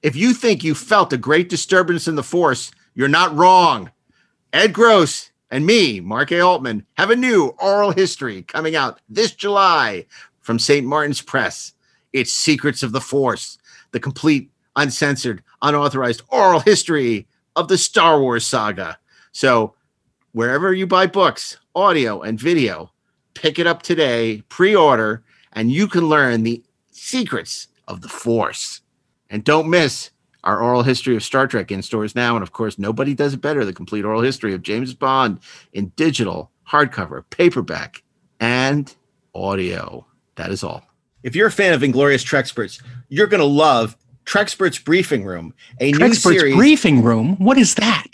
If you think you felt a great disturbance in the Force, you're not wrong. Ed Gross and me, Mark A. Altman, have a new oral history coming out this July from St. Martin's Press. It's Secrets of the Force, the complete, uncensored, unauthorized oral history of the Star Wars saga. So wherever you buy books, audio and video, pick it up today, pre-order, and you can learn the secrets of the Force. And don't miss our oral history of Star Trek in stores now. And of course, nobody does it better. The complete oral history of James Bond in digital, hardcover, paperback, and audio. That is all. If you're a fan of Inglourious Treksperts, you're going to love Treksperts Briefing Room, a new series. Treksperts Briefing Room? What is that?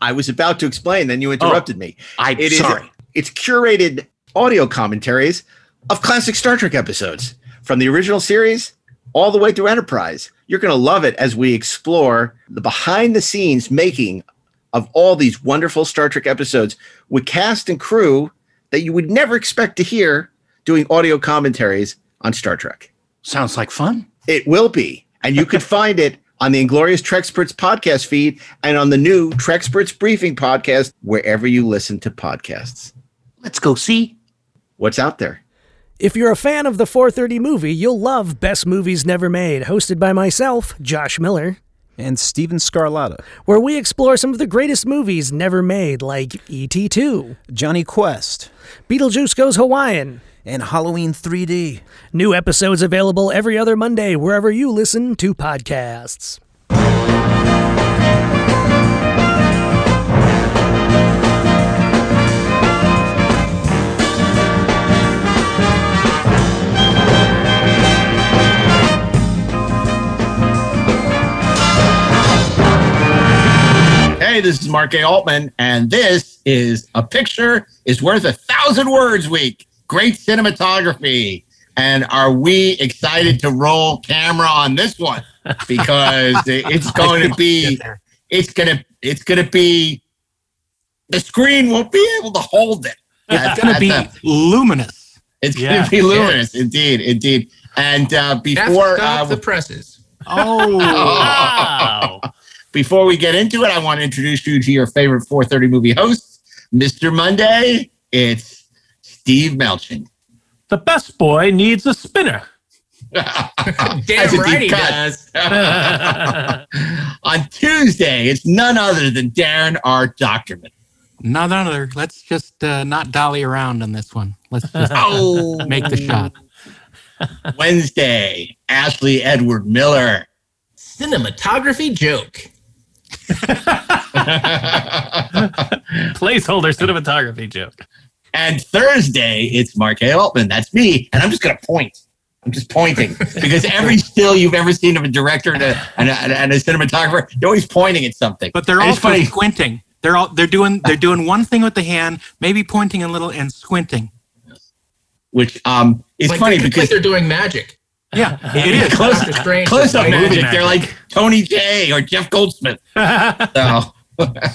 I was about to explain, then you interrupted me. Sorry. It's curated audio commentaries of classic Star Trek episodes from the original series all the way through Enterprise. You're going to love it as we explore the behind-the-scenes making of all these wonderful Star Trek episodes with cast and crew that you would never expect to hear doing audio commentaries on Star Trek. Sounds like fun. It will be. And you can find it on the Inglourious Treksperts podcast feed and on the new Treksperts Briefing podcast, wherever you listen to podcasts. Let's go see what's out there. If you're a fan of the 4:30 movie, you'll love Best Movies Never Made, hosted by myself, Josh Miller. And Steven Scarlatta. Where we explore some of the greatest movies never made, like E.T. 2. Johnny Quest. Beetlejuice Goes Hawaiian. And Halloween 3D. New episodes available every other Monday, wherever you listen to podcasts. Hey, this is Mark A. Altman, and this is A Picture is Worth 1,000 Words Week. Great cinematography. And are we excited to roll camera on this one? Because it's going to be, the screen won't be able to hold it. It's going to be luminous. It's going to be luminous. Indeed. And before the presses. Oh, wow. Before we get into it, I want to introduce you to your favorite 4:30 movie host, Mr. Monday. It's Steve Melching. The best boy needs a spinner. Damn right he does. On Tuesday, it's none other than Darren R. Dochterman. None other. Let's just not dolly around on this one. Let's just make the shot. Wednesday, Ashley Edward Miller. Cinematography joke. Placeholder cinematography joke. And Thursday, it's Mark A. Altman. That's me. And I'm just going to point. I'm just pointing. Because every still you've ever seen of a director and a cinematographer, they're always pointing at something. But they're also squinting. They're doing one thing with the hand, maybe pointing a little and squinting. Which is like funny because they're doing magic. Yeah, it is. Close-up magic. They're like Tony J or Jeff Goldsmith.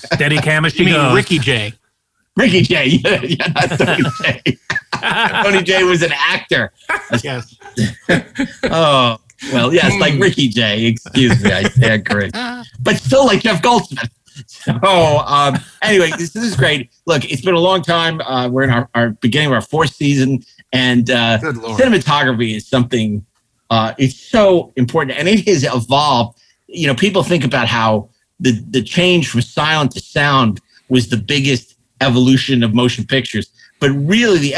Steady cam as she goes. You mean Ricky J. Ricky J. Yeah, not Tony J. Tony J was an actor. Yes. Yes, like Ricky J. Excuse me, I said great. But still like Jeff Goldsmith. Anyway, this is great. Look, it's been a long time. We're in our beginning of our fourth season, and cinematography is something... it's so important, and it has evolved. You know, people think about how the change from silent to sound was the biggest evolution of motion pictures. But really, the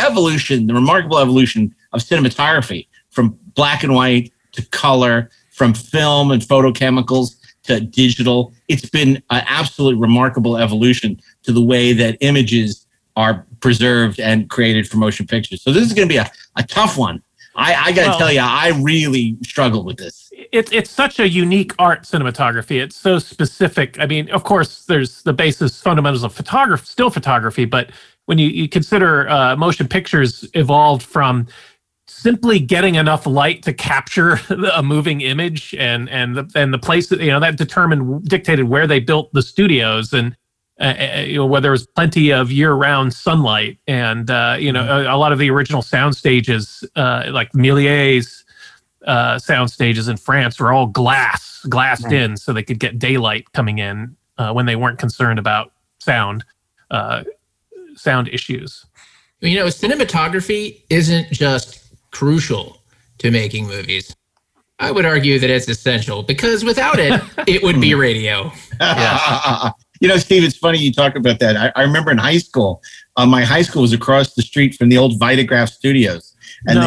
remarkable evolution of cinematography from black and white to color, from film and photochemicals to digital, it's been an absolutely remarkable evolution to the way that images are preserved and created for motion pictures. So this is going to be a tough one. I got to tell you, I really struggled with this. It's such a unique art, cinematography. It's so specific. I mean, of course, there's the basis fundamentals of photography, still photography, but when you consider motion pictures evolved from simply getting enough light to capture a moving image and the place that, you know, that dictated where they built the studios and. You know, where there was plenty of year-round sunlight, and you know, a lot of the original sound stages, like Méliès, sound stages in France were all glassed right. in, so they could get daylight coming in when they weren't concerned about sound issues. You know, cinematography isn't just crucial to making movies. I would argue that it's essential, because without it, it would be radio. Yeah. You know, Steve, it's funny you talk about that. I remember in high school, my high school was across the street from the old Vitagraph Studios, and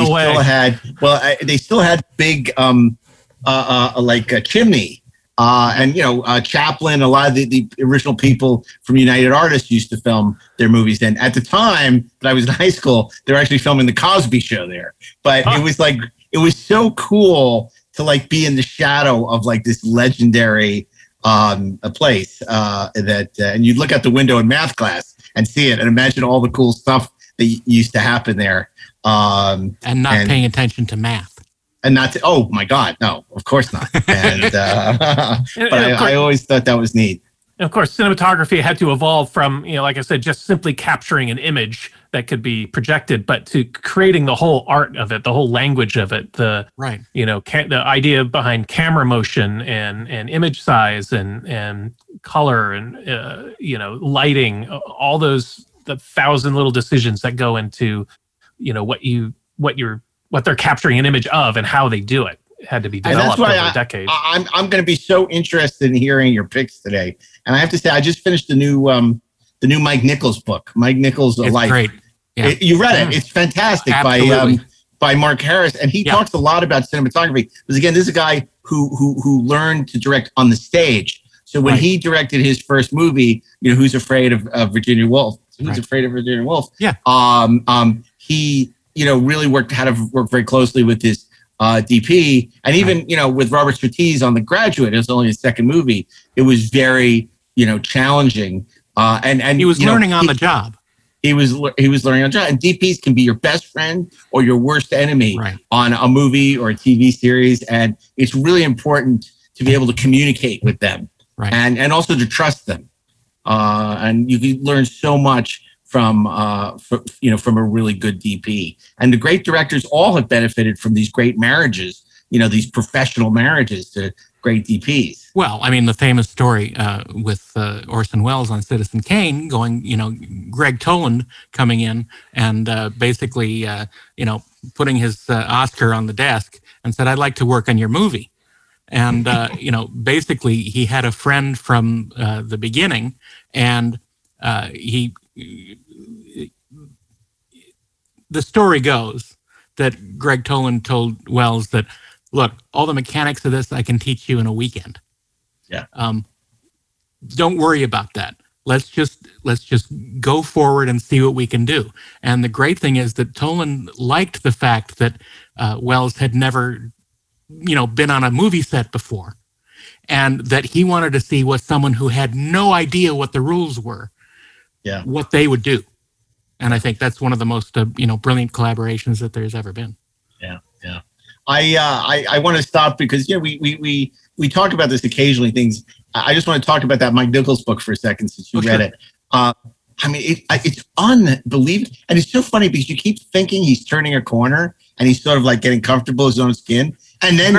they still had big, like a chimney, and you know, Chaplin. A lot of the original people from United Artists used to film their movies. And at the time that I was in high school, they were actually filming The Cosby Show there. But it was like, it was so cool to like be in the shadow of like this legendary. A place and you'd look out the window in math class and see it and imagine all the cool stuff that used to happen there. And paying attention to math. And not to, oh my God, no, of course not. And, but I always thought that was neat. And of course, cinematography had to evolve from, you know, like I said, just simply capturing an image that could be projected, but to creating the whole art of it, the whole language of it, the right, you know, the idea behind camera motion and image size and color and you know, lighting, all those, the thousand little decisions that go into, you know, what they're capturing an image of and how they do it had to be developed over decades. I'm going to be so interested in hearing your picks today, and I have to say I just finished the new Mike Nichols book, Mike Nichols' Life. Great. Yeah. You read it. It's fantastic. Absolutely. By Mark Harris. And he talks a lot about cinematography. Because again, this is a guy who learned to direct on the stage. So when he directed his first movie, you know, Who's Afraid of Virginia Woolf? Who's Afraid of Virginia Woolf? Yeah. He, you know, really had to work very closely with his DP. And even, you know, with Robert Surtees on The Graduate, it was only his second movie. It was very, you know, challenging. And he was learning on the job. He was learning on the job. And DPs can be your best friend or your worst enemy on a movie or a TV series. And it's really important to be able to communicate with them and also to trust them. And you can learn so much from a really good DP. And the great directors all have benefited from these great marriages, you know, these professional marriages to great DPs. Well, I mean, the famous story with Orson Welles on Citizen Kane going, you know, Greg Toland coming in and basically, you know, putting his Oscar on the desk and said, I'd like to work on your movie. And, you know, basically he had a friend from the beginning, and the story goes that Greg Toland told Welles that, look, all the mechanics of this I can teach you in a weekend. Yeah. Don't worry about that. Let's just go forward and see what we can do. And the great thing is that Toland liked the fact that Welles had never, you know, been on a movie set before, and that he wanted to see what someone who had no idea what the rules were, what they would do. And I think that's one of the most you know, brilliant collaborations that there's ever been. Yeah. Yeah. I want to stop because, you know, we talk about this occasionally, things. I just want to talk about that Mike Nichols book for a second, since you read it. I mean, it's unbelievable. And it's so funny because you keep thinking he's turning a corner and he's sort of like getting comfortable in his own skin. And then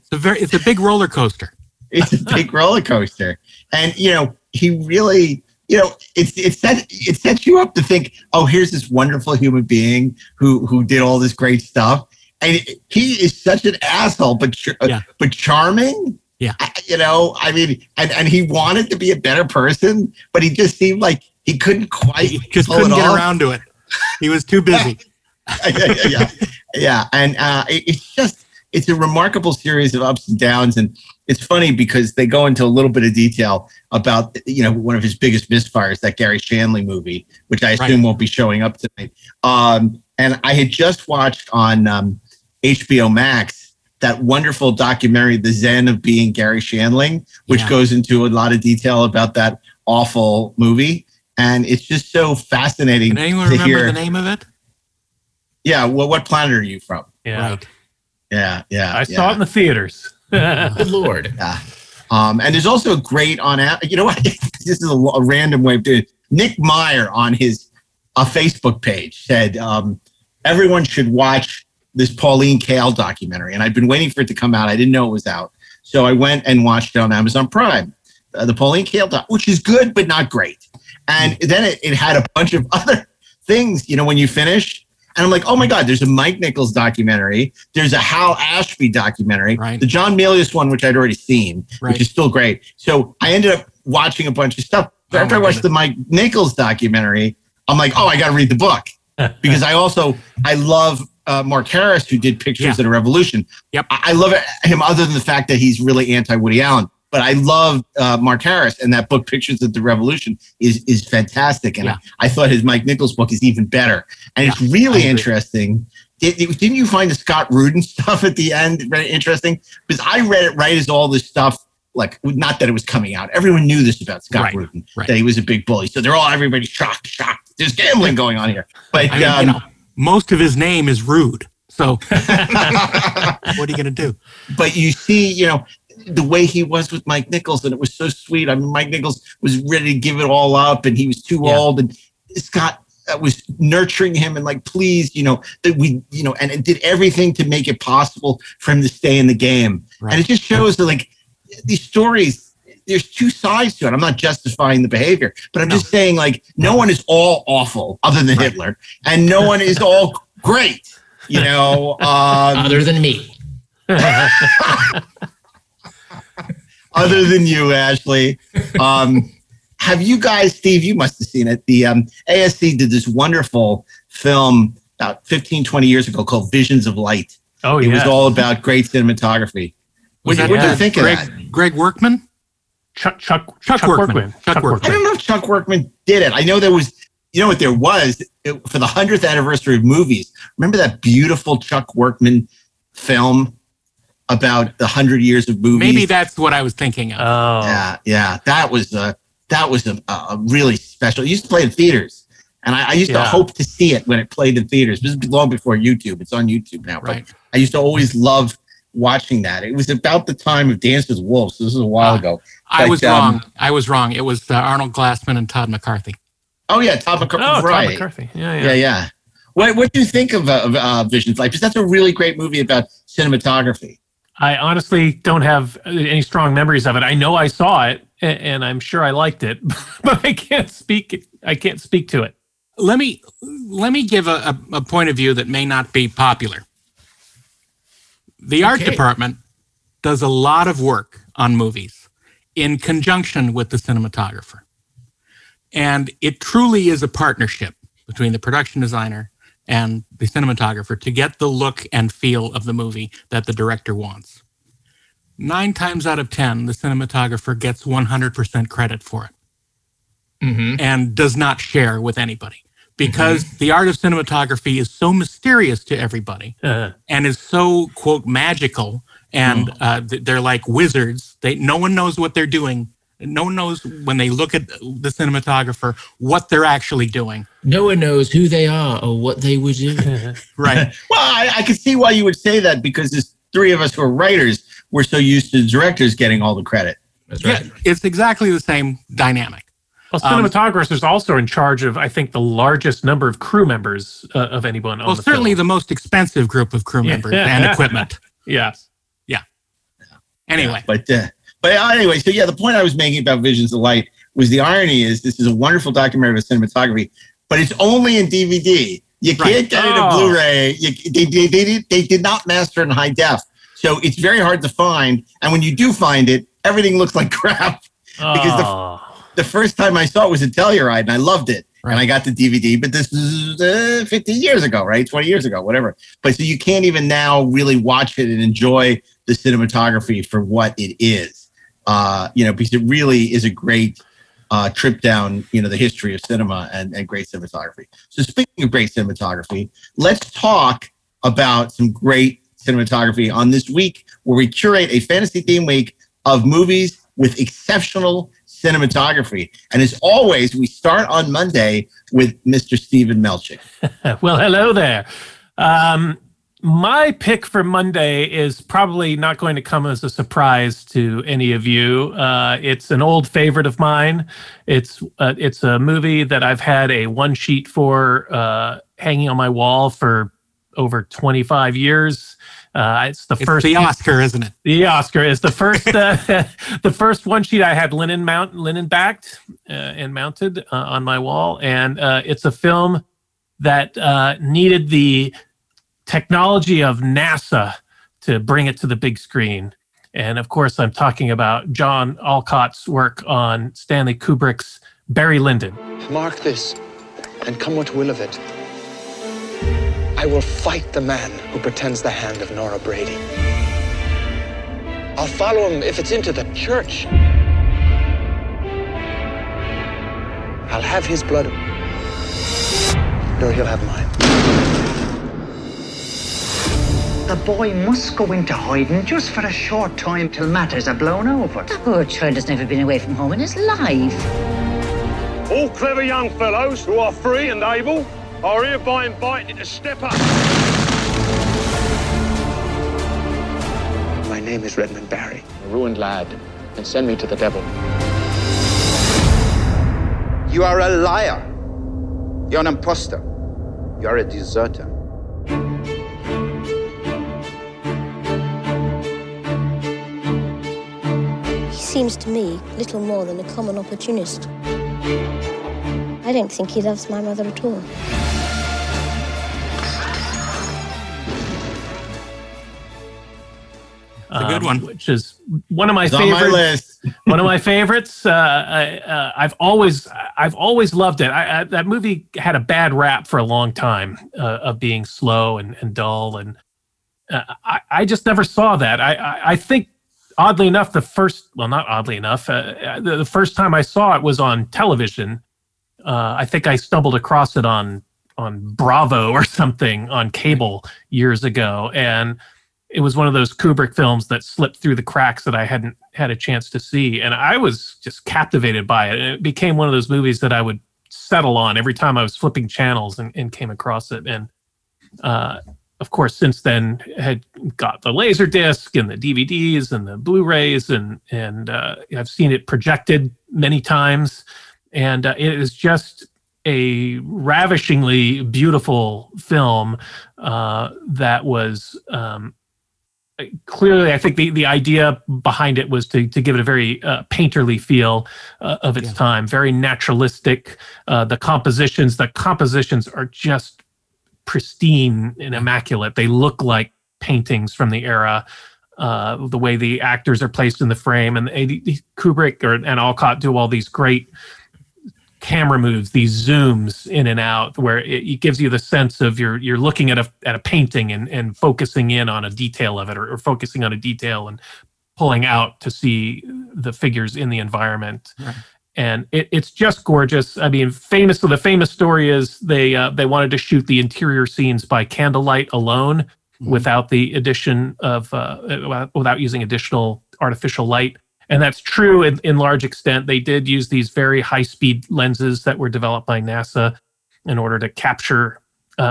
it's a big roller coaster. It's a big roller coaster. And, you know, he really, you know, it sets you up to think, oh, here's this wonderful human being who did all this great stuff. And he is such an asshole, but charming. Yeah, you know, I mean, and he wanted to be a better person, but he just seemed like he couldn't quite. He just couldn't get around to it. He was too busy. And it's a remarkable series of ups and downs, and it's funny because they go into a little bit of detail about, you know, one of his biggest misfires, that Gary Shanley movie, which I assume won't be showing up tonight. And I had just watched on HBO Max, that wonderful documentary, The Zen of Being Gary Shandling, which goes into a lot of detail about that awful movie. And it's just so fascinating. Can anyone remember the name of it? Yeah. Well, what planet are you from? Yeah. Right. Yeah. Yeah. I saw it in the theaters. Good Lord. Yeah. And there's also a great on, you know what? This is a random way of doing it. Nick Meyer on his Facebook page said, everyone should watch this Pauline Kael documentary, and I'd been waiting for it to come out. I didn't know it was out. So I went and watched it on Amazon Prime, the Pauline Kael doc, which is good, but not great. And then it had a bunch of other things, you know, when you finish. And I'm like, oh, my God, there's a Mike Nichols documentary. There's a Hal Ashby documentary. Right. The John Milius one, which I'd already seen, right, which is still great. So I ended up watching a bunch of stuff. But after I watched the Mike Nichols documentary, I'm like, oh, I got to read the book. Because I love Mark Harris, who did Pictures of the Revolution. Yep. I love him other than the fact that he's really anti-Woody Allen. But I love Mark Harris, and that book, Pictures of the Revolution, is fantastic. And I thought his Mike Nichols book is even better. And it's really interesting. Didn't you find the Scott Rudin stuff at the end interesting? Because I read it right as all this stuff, like, not that it was coming out. Everyone knew this about Scott Rudin, that he was a big bully. So everybody's shocked. There's gambling going on here. But I mean, you know, most of his name is Rude. So what are you going to do? But you see, you know, the way he was with Mike Nichols, and it was so sweet. I mean, Mike Nichols was ready to give it all up, and he was too old, and Scott was nurturing him and like, please, you know, that we, you know, and did everything to make it possible for him to stay in the game. Right. And it just shows that, like, these stories, there's two sides to it. I'm not justifying the behavior, but I'm just saying, like, no one is all awful other than Hitler, and no one is all great, you know, other than me. Other than you, Ashley. Have you guys, Steve, you must have seen it. The ASC did this wonderful film about 15, 20 years ago called Visions of Light. Oh, yeah. It was all about great cinematography. What do you think of that? Greg Workman? Chuck Workman. I don't know if Chuck Workman did it. I know there was, you know what there was? For the 100th anniversary of movies, remember that beautiful Chuck Workman film about the 100 years of movies? Maybe that's what I was thinking of. Oh. Yeah. That was a really special. It used to play in theaters, and I used to hope to see it when it played in theaters. This was long before YouTube. It's on YouTube now. Right. But I used to always love watching that. It was about the time of Dances with Wolves. So this is a while ago. I was wrong. It was Arnold Glassman and Todd McCarthy. Oh, yeah, Todd McCarthy. Oh, right. Todd McCarthy. Yeah. What do you think of Visions of Light? Because that's a really great movie about cinematography. I honestly don't have any strong memories of it. I know I saw it, and I'm sure I liked it, but I can't speak to it. Let me give a point of view that may not be popular. The art department does a lot of work on movies in conjunction with the cinematographer. And it truly is a partnership between the production designer and the cinematographer to get the look and feel of the movie that the director wants. 9 times out of 10, the cinematographer gets 100% credit for it and does not share with anybody, because the art of cinematography is so mysterious to everybody and is so, quote, magical, and they're like wizards. No one knows what they're doing. No one knows when they look at the cinematographer what they're actually doing. No one knows who they are or what they would do. Right. Well, I can see why you would say that, because there's three of us who are writers. We're so used to directors getting all the credit. That's right. Yeah, it's exactly the same dynamic. Well, cinematographers are also in charge of, I think, the largest number of crew members of anyone on the film. Well, certainly the most expensive group of crew members and equipment. Yeah. Anyway. But anyway, so the point I was making about Visions of Light was, the irony is this is a wonderful documentary about cinematography, but it's only in DVD. You can't get it in Blu-ray. They did not master it in high def. So it's very hard to find. And when you do find it, everything looks like crap. Because the first time I saw it was at Telluride, and I loved it. Right. And I got the DVD, but this is 15 years ago, right? 20 years ago, whatever. But so you can't even now really watch it and enjoy the cinematography for what it is. Because it really is a great trip down, the history of cinema and great cinematography. So speaking of great cinematography, let's talk about some great cinematography on this week, where we curate a fantasy theme week of movies with exceptional cinematography. And as always, we start on Monday with Mr. Steven Melching. Well, hello there. My pick for Monday is probably not going to come as a surprise to any of you. It's an old favorite of mine. It's a movie that I've had a one sheet for hanging on my wall for over 25 years. It's the first, the Oscar, isn't it? The Oscar is the first, the first one sheet I had linen backed and mounted on my wall. And it's a film that needed the technology of NASA to bring it to the big screen. And of course, I'm talking about John Alcott's work on Stanley Kubrick's Barry Lyndon. Mark this, and come what will of it, I will fight the man who pretends the hand of Nora Brady. I'll follow him if it's into the church. I'll have his blood, or he'll have mine. The boy must go into hiding just for a short time till matters are blown over. The poor child has never been away from home in his life. All clever young fellows who are free and able are hereby invited to step up. My name is Redmond Barry, a ruined lad, and send me to the devil. You are a liar. You're an imposter. You're a deserter. He seems to me little more than a common opportunist. I don't think he loves my mother at all. It's a good one, which is one of my favorites. On my list. One of my favorites. I've always loved it. That movie had a bad rap for a long time of being slow and dull, and I just never saw that. I think, oddly enough, the first time I saw it was on television. I think I stumbled across it on Bravo or something on cable years ago, and it was one of those Kubrick films that slipped through the cracks that I hadn't had a chance to see. And I was just captivated by it. And it became one of those movies that I would settle on every time I was flipping channels and came across it. And of course, since then, had got the Laserdisc and the DVDs and the Blu-rays. And I've seen it projected many times. And it is just a ravishingly beautiful film that was... Clearly, I think the idea behind it was to give it a very painterly feel of its time, very naturalistic. The compositions are just pristine and immaculate. They look like paintings from the era. The way the actors are placed in the frame, and Kubrick and Alcott do all these great camera moves, these zooms in and out, where it gives you the sense of you're looking at a painting and focusing in on a detail of it, or focusing on a detail and pulling out to see the figures in the environment. Right. And it's just gorgeous. I mean, the famous story is they wanted to shoot the interior scenes by candlelight alone, mm-hmm. without the addition of without using additional artificial light. And that's true in large extent. They did use these very high-speed lenses that were developed by NASA in order to capture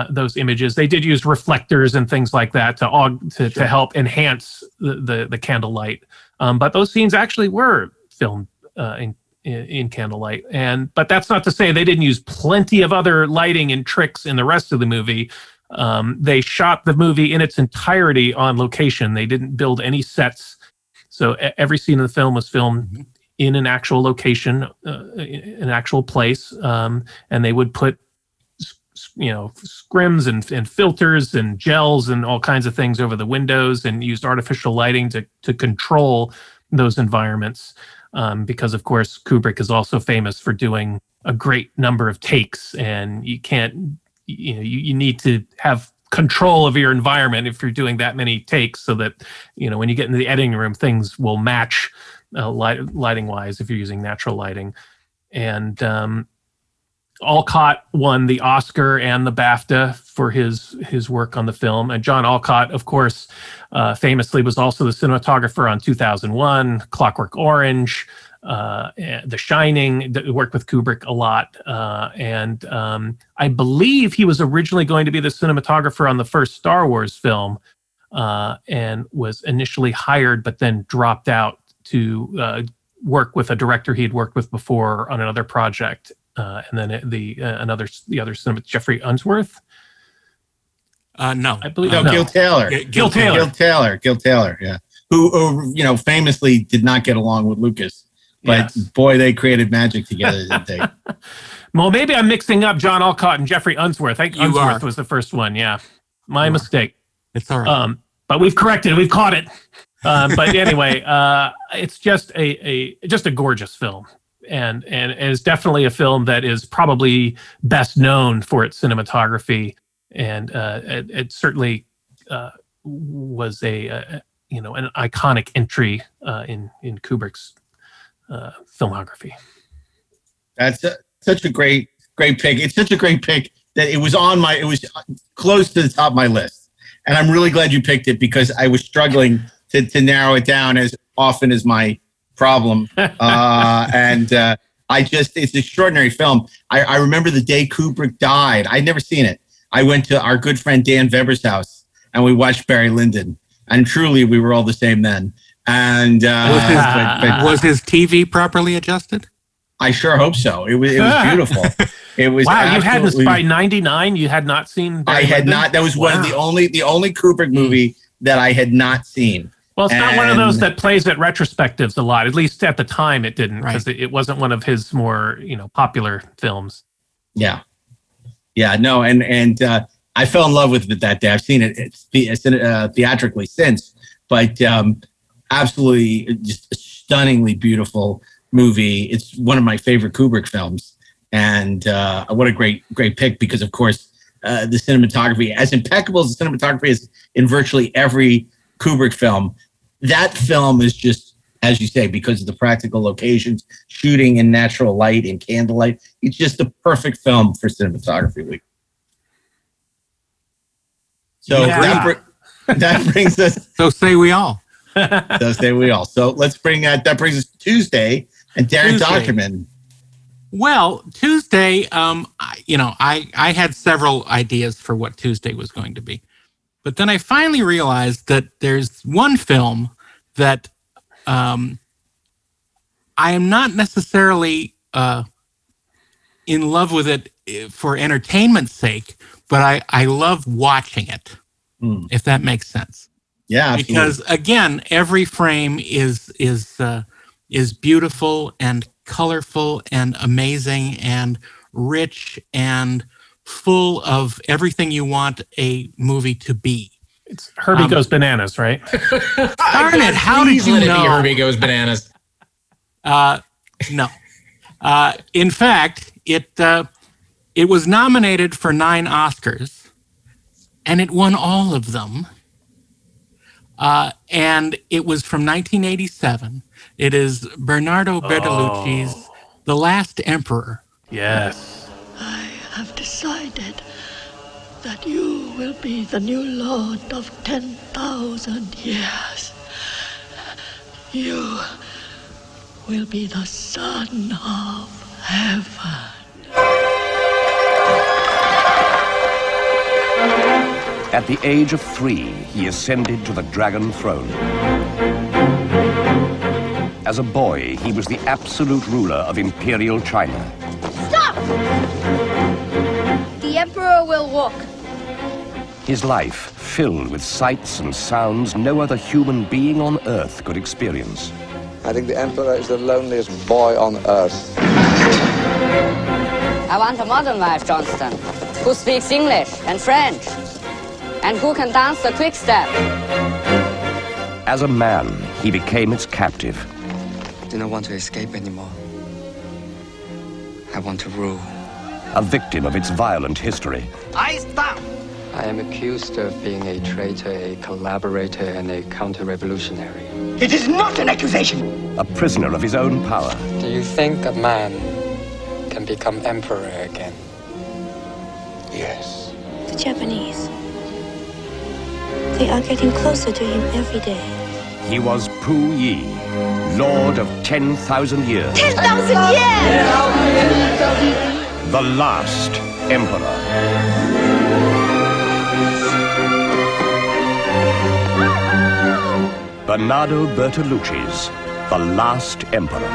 those images. They did use reflectors and things like that to help enhance the candlelight. But those scenes actually were filmed in candlelight. But that's not to say they didn't use plenty of other lighting and tricks in the rest of the movie. They shot the movie in its entirety on location. They didn't build any sets. So every scene in the film was filmed in an actual location, in an actual place, and they would put, scrims and filters and gels and all kinds of things over the windows, and used artificial lighting to control those environments, because of course Kubrick is also famous for doing a great number of takes, and you can't, you need to have control of your environment if you're doing that many takes, so that when you get into the editing room, things will match lighting wise if you're using natural lighting. And Alcott won the Oscar and the BAFTA for his work on the film. And John Alcott, of course, famously was also the cinematographer on 2001, Clockwork Orange, The Shining. Worked with Kubrick a lot, and I believe he was originally going to be the cinematographer on the first Star Wars film, and was initially hired but then dropped out to work with a director he had worked with before on another project, and then the other Jeffrey Unsworth. No, I believe Gil Taylor. Gil Taylor. Yeah, who you know famously did not get along with Lucas, but boy, they created magic together, didn't they? Well, maybe I'm mixing up John Alcott and Jeffrey Unsworth. I think Unsworth was the first one. Yeah, my mistake. It's all right. But we've corrected. We've caught it. But anyway, it's just a gorgeous film. And is definitely a film that is probably best known for its cinematography, and it certainly was an iconic entry in Kubrick's filmography. That's such a great pick. It's such a great pick that it was close to the top of my list, and I'm really glad you picked it because I was struggling to narrow it down as often as my problem. It's an extraordinary film. I remember the day Kubrick died. I'd never seen it. I went to our good friend Dan Weber's house and we watched Barry Lyndon. And truly, we were all the same then. And was his TV properly adjusted? I sure hope so. It was beautiful. It was wow. You hadn't by '99. You had not seen. Barry Lyndon? I had not. That was one of the only Kubrick movie that I had not seen. Well, it's not one of those that plays at retrospectives a lot. At least at the time, it didn't, because it wasn't one of his more popular films. Yeah, no, and I fell in love with it that day. I've seen it theatrically since, but absolutely, just a stunningly beautiful movie. It's one of my favorite Kubrick films, and what a great pick! Because of course, the cinematography, as impeccable as the cinematography is in virtually every Kubrick film, that film is just, as you say, because of the practical locations, shooting in natural light and candlelight, it's just the perfect film for cinematography week. So that brings us. So say we all. So say we all. So let's bring that brings us to Tuesday and Darren Dochterman. Well, Tuesday, I had several ideas for what Tuesday was going to be. But then I finally realized that there's one film that I am not necessarily in love with it for entertainment's sake, but I love watching it, if that makes sense. Yeah, because again, every frame is beautiful and colorful and amazing and rich and full of everything you want a movie to be. It's Herbie Goes Bananas, right? Darn it, how did you know? Herbie Goes Bananas. No. In fact, it was nominated for 9 Oscars, and it won all of them. And it was from 1987. It is Bernardo Bertolucci's The Last Emperor. Yes. I have decided that you will be the new lord of 10,000 years. You will be the son of heaven. At the age of 3, he ascended to the dragon throne. As a boy, he was the absolute ruler of Imperial China. Stop! The Emperor will walk. His life, filled with sights and sounds no other human being on Earth could experience. I think the Emperor is the loneliest boy on Earth. I want a modern wife, Johnston, who speaks English and French, and who can dance the quick step. As a man, he became its captive. I do not want to escape anymore. I want to rule. A victim of its violent history. I am accused of being a traitor, a collaborator, and a counter-revolutionary. It is not an accusation! A prisoner of his own power. Do you think a man can become emperor again? Yes. The Japanese. They are getting closer to him every day. He was Pu Yi, Lord of 10,000 years. 10,000 years! The Last Emperor. Bernardo Bertolucci's The Last Emperor.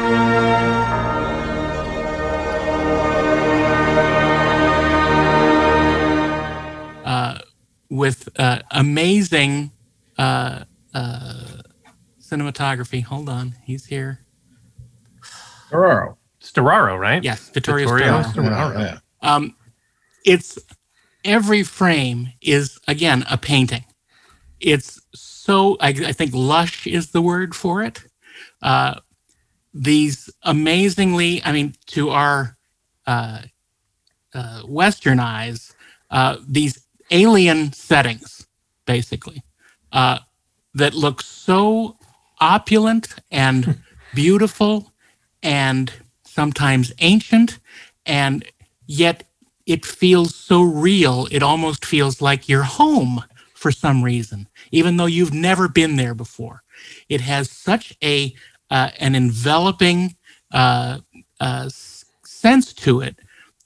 amazing cinematography. Hold on, he's here. Storaro, right? Yes, Vittorio Storaro. Yeah. It's every frame is again a painting. It's so I think lush is the word for it. These amazingly, I mean, to our Western eyes, these alien settings, basically, that look so opulent and beautiful and sometimes ancient, and yet it feels so real. It almost feels like you're home for some reason, even though you've never been there before. It has such a an enveloping sense to it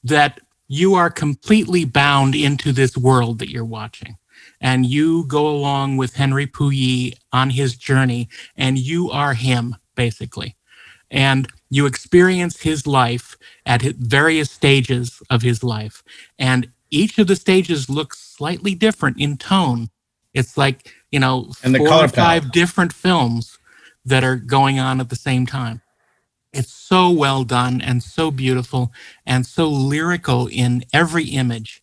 that you are completely bound into this world that you're watching. And you go along with Henry Puyi on his journey, and you are him, basically. And you experience his life at various stages of his life. And each of the stages looks slightly different in tone. It's like, you know, four or five different films that are going on at the same time. It's so well done and so beautiful and so lyrical in every image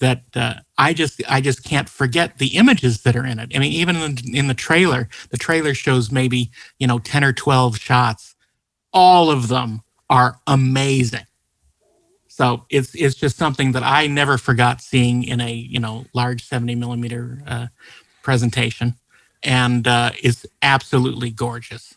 that I just can't forget the images that are in it. I mean, even in the trailer shows maybe, you know, 10 or 12 shots. All of them are amazing. So it's just something that I never forgot seeing in a, you know, large 70mm presentation. And is absolutely gorgeous.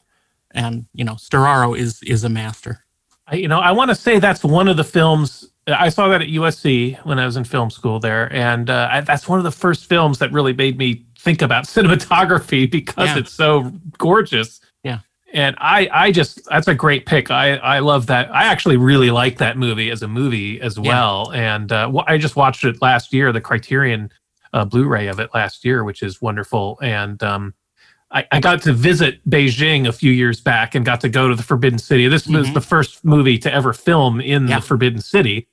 And, you know, Storaro is a master. I want to say that's one of the films, I saw that at USC when I was in film school there, and that's one of the first films that really made me think about cinematography because it's so gorgeous. Yeah. And I just, that's a great pick. I love that. I actually really like that movie as a movie as well. Yeah. And I just watched it last year, the Criterion Blu-ray of it last year, which is wonderful. And I got to visit Beijing a few years back and got to go to the Forbidden City. This was the first movie to ever film in the Forbidden City,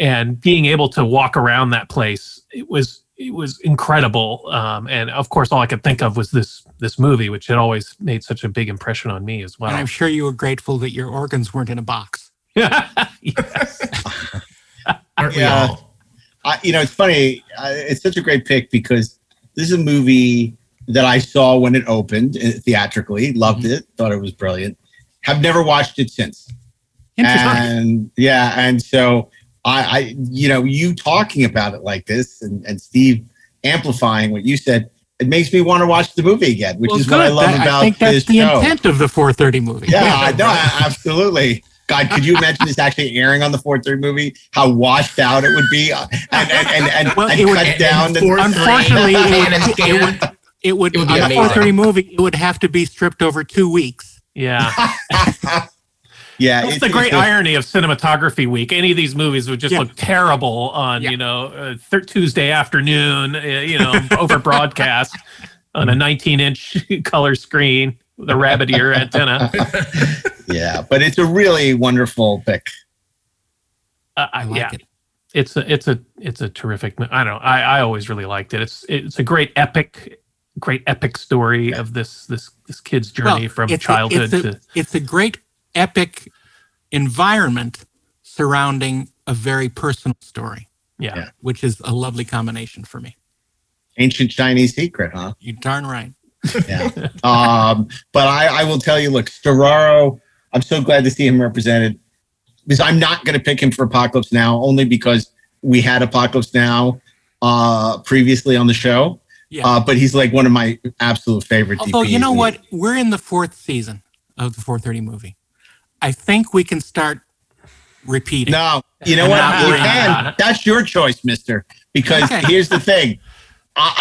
and being able to walk around that place, it was incredible. And of course, all I could think of was this movie, which had always made such a big impression on me as well. And I'm sure you were grateful that your organs weren't in a box. Aren't we all? You know, it's funny. It's such a great pick because this is a movie that I saw when it opened theatrically. Loved it. Thought it was brilliant. Have never watched it since. And yeah, and so I you know, you talking about it like this, and Steve amplifying what you said, it makes me want to watch the movie again, which is what I love about this show. I think that's the intent of the 4:30 movie. Yeah, no, absolutely. God, could you imagine this actually airing on the 4:30 movie? How washed out it would be, and cut down. Unfortunately, it would be on the 4:30 movie. It would have to be stripped over 2 weeks. Yeah, yeah. It's the great irony of cinematography week. Any of these movies would just look terrible on you know Tuesday afternoon, you know, over broadcast on a 19-inch color screen. The rabbit ear antenna. Yeah, but it's a really wonderful pick. I like it. It's a terrific. I don't know. I always really liked it. It's a great epic story of this kid's journey from childhood to. It's a great epic environment surrounding a very personal story. Yeah, which is a lovely combination for me. Ancient Chinese secret, huh? You're darn right. Yeah. But I will tell you, look, Storaro, I'm so glad to see him represented, because I'm not going to pick him for Apocalypse Now, only because we had Apocalypse Now previously on the show. Yeah. But he's like one of my absolute favorite. Although, DPs, you know what? We're in the 4th season of the 4:30 movie. I think we can start repeating. No, you know what? You can. That's your choice, mister. Because here's the thing.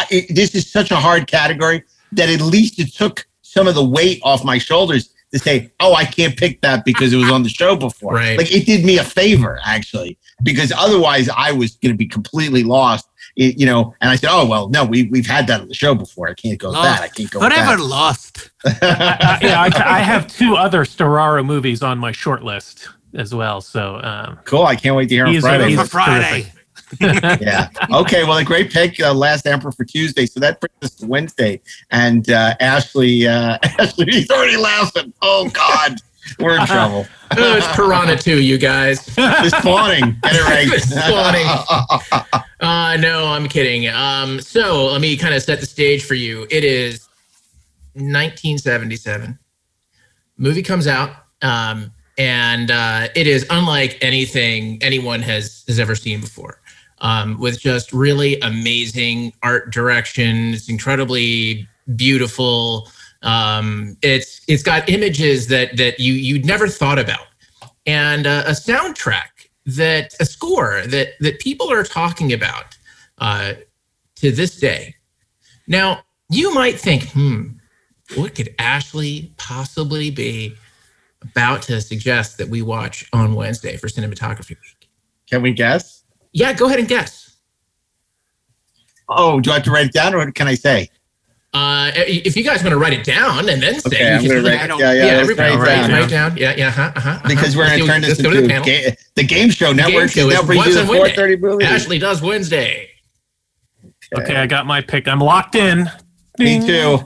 This is such a hard category that at least it took some of the weight off my shoulders to say, oh, I can't pick that because it was on the show before. Right. Like, it did me a favor, actually, because otherwise I was going to be completely lost, you know. And I said, oh, well, no, we've had that on the show before. I can't go with that. I can't go with that. Whatever, lost. I have 2 other Storaro movies on my short list as well. So cool. I can't wait to hear on Friday. Yeah. Okay. Well, a great pick, Last Emperor for Tuesday. So that brings us to Wednesday. And Ashley, he's already laughing. Oh, God. We're in trouble. Oh, it's Piranha 2, you guys. The Spawning. Get it right. The Spawning. No, I'm kidding. So let me kind of set the stage for you. It is 1977. Movie comes out. And it is unlike anything anyone has ever seen before, with just really amazing art direction. It's incredibly beautiful. It's got images that you'd never thought about, and a soundtrack, a score that people are talking about to this day. Now, you might think, what could Ashley possibly be about to suggest that we watch on Wednesday for Cinematography Week? Can we guess? Yeah, go ahead and guess. Oh, do I have to write it down, or what can I say? If you guys want to write it down and then say, okay, I'm gonna write it down. Yeah, everybody write it down. Yeah, yeah, because we're going to turn this into the Game Show Network. Game Show is once on Wednesday. Ashley Does Wednesday. Okay, I got my pick. I'm locked in. Ding. Me too.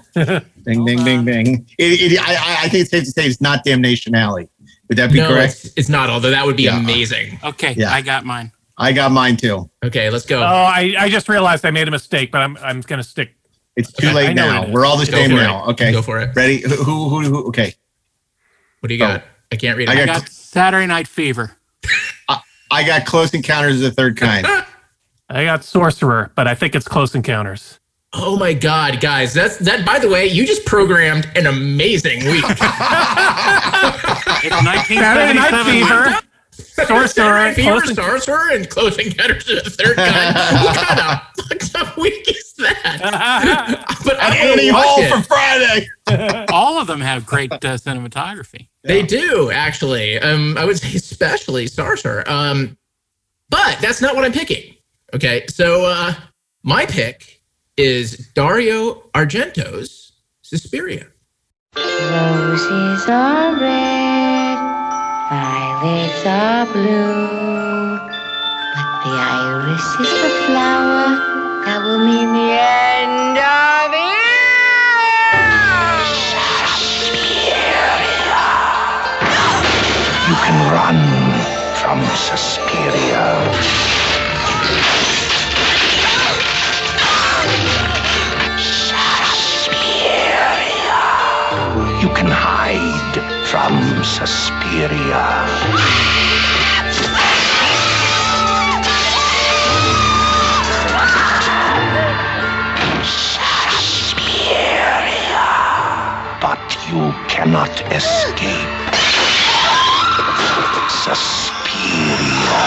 Ding, ding, ding, ding. I think it's safe to say it's not Damnation Alley. Would that be correct? It's not, although that would be amazing. Okay, yeah. I got mine. I got mine too. Okay, let's go. Oh, I just realized I made a mistake, but I'm going to stick. It's too late now. We're all the same now. Okay. Go for it. Ready? Who? Okay. What do you got? I can't read it. I got Saturday Night Fever. I got Close Encounters of the Third Kind. I got Sorcerer, but I think it's Close Encounters. Oh my God, guys. That by the way, you just programmed an amazing week. It's 1977. Sorcerer, Sorcerer, and Close Encounters of the Third Kind. What kind of fucked up week is that? But Annie Hall for Friday. All of them have great cinematography. Yeah. They do, actually. I would say especially Sorcerer. But that's not what I'm picking. Okay, so my pick is Dario Argento's Suspiria. Roses are red, violets are blue, but the iris is the flower that will mean the end of you. Suspiria. You can run from Suspiria. Suspiria. You can hide from Suspiria. You cannot escape Suspiria.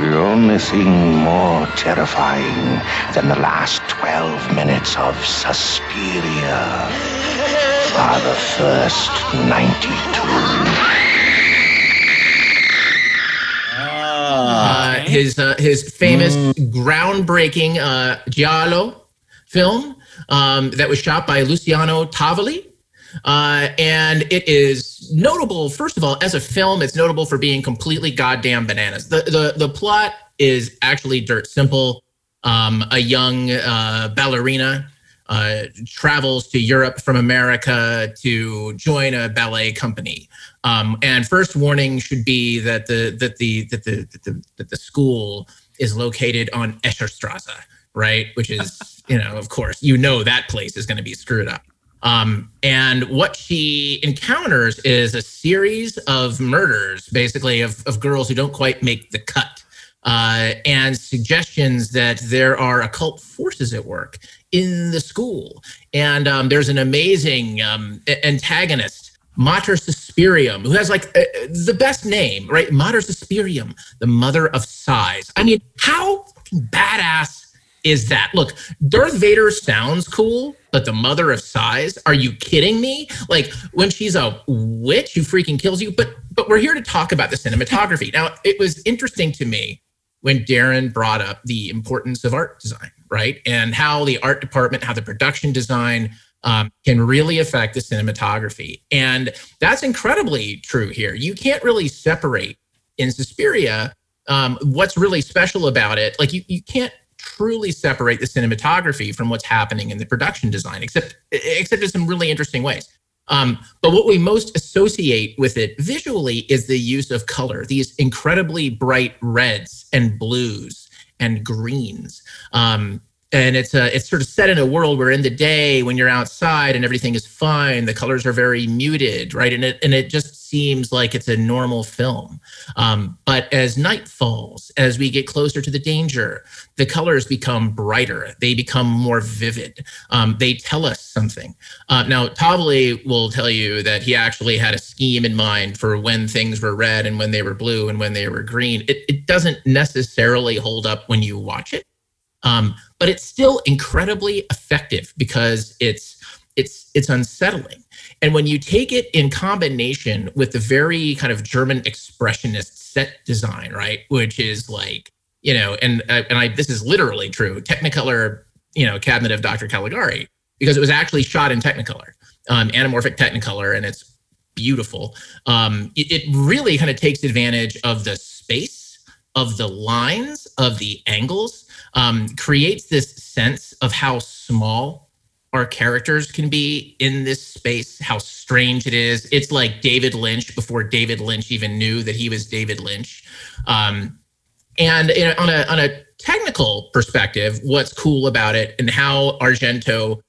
The only thing more terrifying than the last 12 minutes of Suspiria are the first 92. His famous groundbreaking Giallo film. That was shot by Luciano Tovoli. And it is notable, first of all, as a film, it's notable for being completely goddamn bananas. The plot is actually dirt simple. A young ballerina travels to Europe from America to join a ballet company. And first warning should be that the school is located on Escherstrasse, right? Which is, of course, that place is going to be screwed up. And what she encounters is a series of murders, basically, of girls who don't quite make the cut, and suggestions that there are occult forces at work in the school. And there's an amazing antagonist, Mater Suspirium, who has the best name, right? Mater Suspirium, the mother of sighs. I mean, how badass is that? Look, Darth Vader sounds cool, but the mother of sighs? Are you kidding me? Like, when she's a witch who freaking kills you. But we're here to talk about the cinematography. Now, it was interesting to me when Darren brought up the importance of art design, right? And how the art department, how the production design can really affect the cinematography. And that's incredibly true here. You can't really separate in Suspiria What's really special about it, like you can't truly separate the cinematography from what's happening in the production design, except in some really interesting ways. But what we most associate with it visually is the use of color, these incredibly bright reds and blues and greens. And it's sort of set in a world where in the day when you're outside and everything is fine, the colors are very muted, right? And it just seems like it's a normal film. But as night falls, as we get closer to the danger, the colors become brighter. They become more vivid. They tell us something. Now, Tovoli will tell you that he actually had a scheme in mind for when things were red and when they were blue and when they were green. It doesn't necessarily hold up when you watch it. But it's still incredibly effective because it's unsettling. And when you take it in combination with the very kind of German expressionist set design, right, which is like, you know, and this is literally true, Technicolor, you know, Cabinet of Dr. Caligari, because it was actually shot in Technicolor, anamorphic Technicolor, and it's beautiful. It really kind of takes advantage of the space, of the lines, of the angles, creates this sense of how small our characters can be in this space, how strange it is. It's like David Lynch before David Lynch even knew that he was David Lynch. And on a technical perspective, what's cool about it and how Argento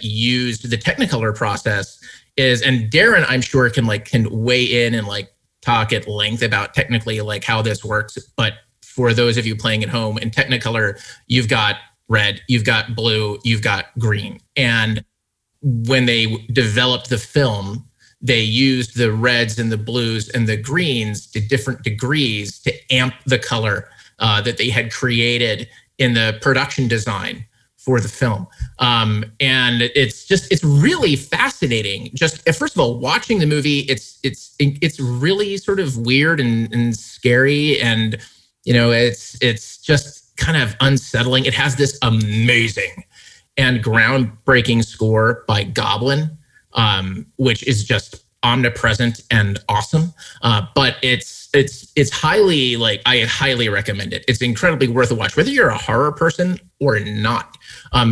used the Technicolor process is, and Darren, I'm sure, can weigh in and talk at length about technically how this works. But for those of you playing at home, in Technicolor, you've got red, you've got blue, you've got green. And when they developed the film, they used the reds and the blues and the greens to different degrees to amp the color that they had created in the production design for the film. And it's really fascinating. Just, first of all, watching the movie, it's really sort of weird and scary. And, you know, it's just kind of unsettling. It has this amazing and groundbreaking score by Goblin, which is just omnipresent and awesome. But it's highly, I highly recommend it. It's incredibly worth a watch, whether you're a horror person or not.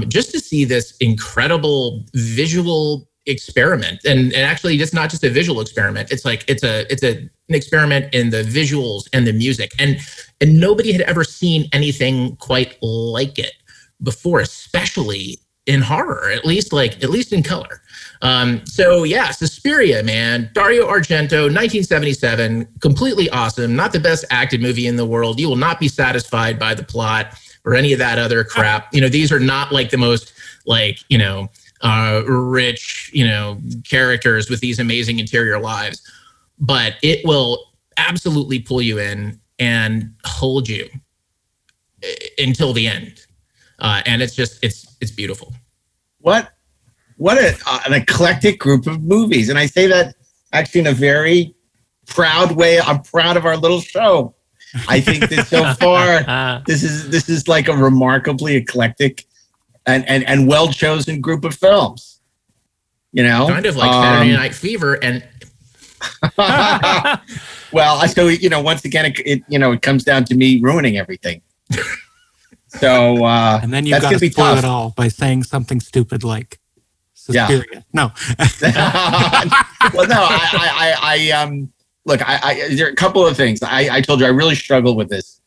Just to see this incredible visual experiment, and actually it's not just a visual experiment. It's an experiment in the visuals and the music, and nobody had ever seen anything quite like it before, especially in horror, at least in color. So yeah, Suspiria, man, Dario Argento, 1977, completely awesome. Not the best acted movie in the world. You will not be satisfied by the plot or any of that other crap. You know, these are not the most you know, rich, you know, characters with these amazing interior lives, but it will absolutely pull you in and hold you until the end. And it's just, it's beautiful. What an eclectic group of movies. And I say that actually in a very proud way. I'm proud of our little show. I think that so far, this is like a remarkably eclectic and well-chosen group of films, you know? Kind of like Saturday Night Fever and... Well, so, you know, once again, it comes down to me ruining everything. So, and then you've got to spoil it all by saying something stupid like Suspiria. Yeah. No. Well, no, I there are a couple of things. I told you I really struggled with this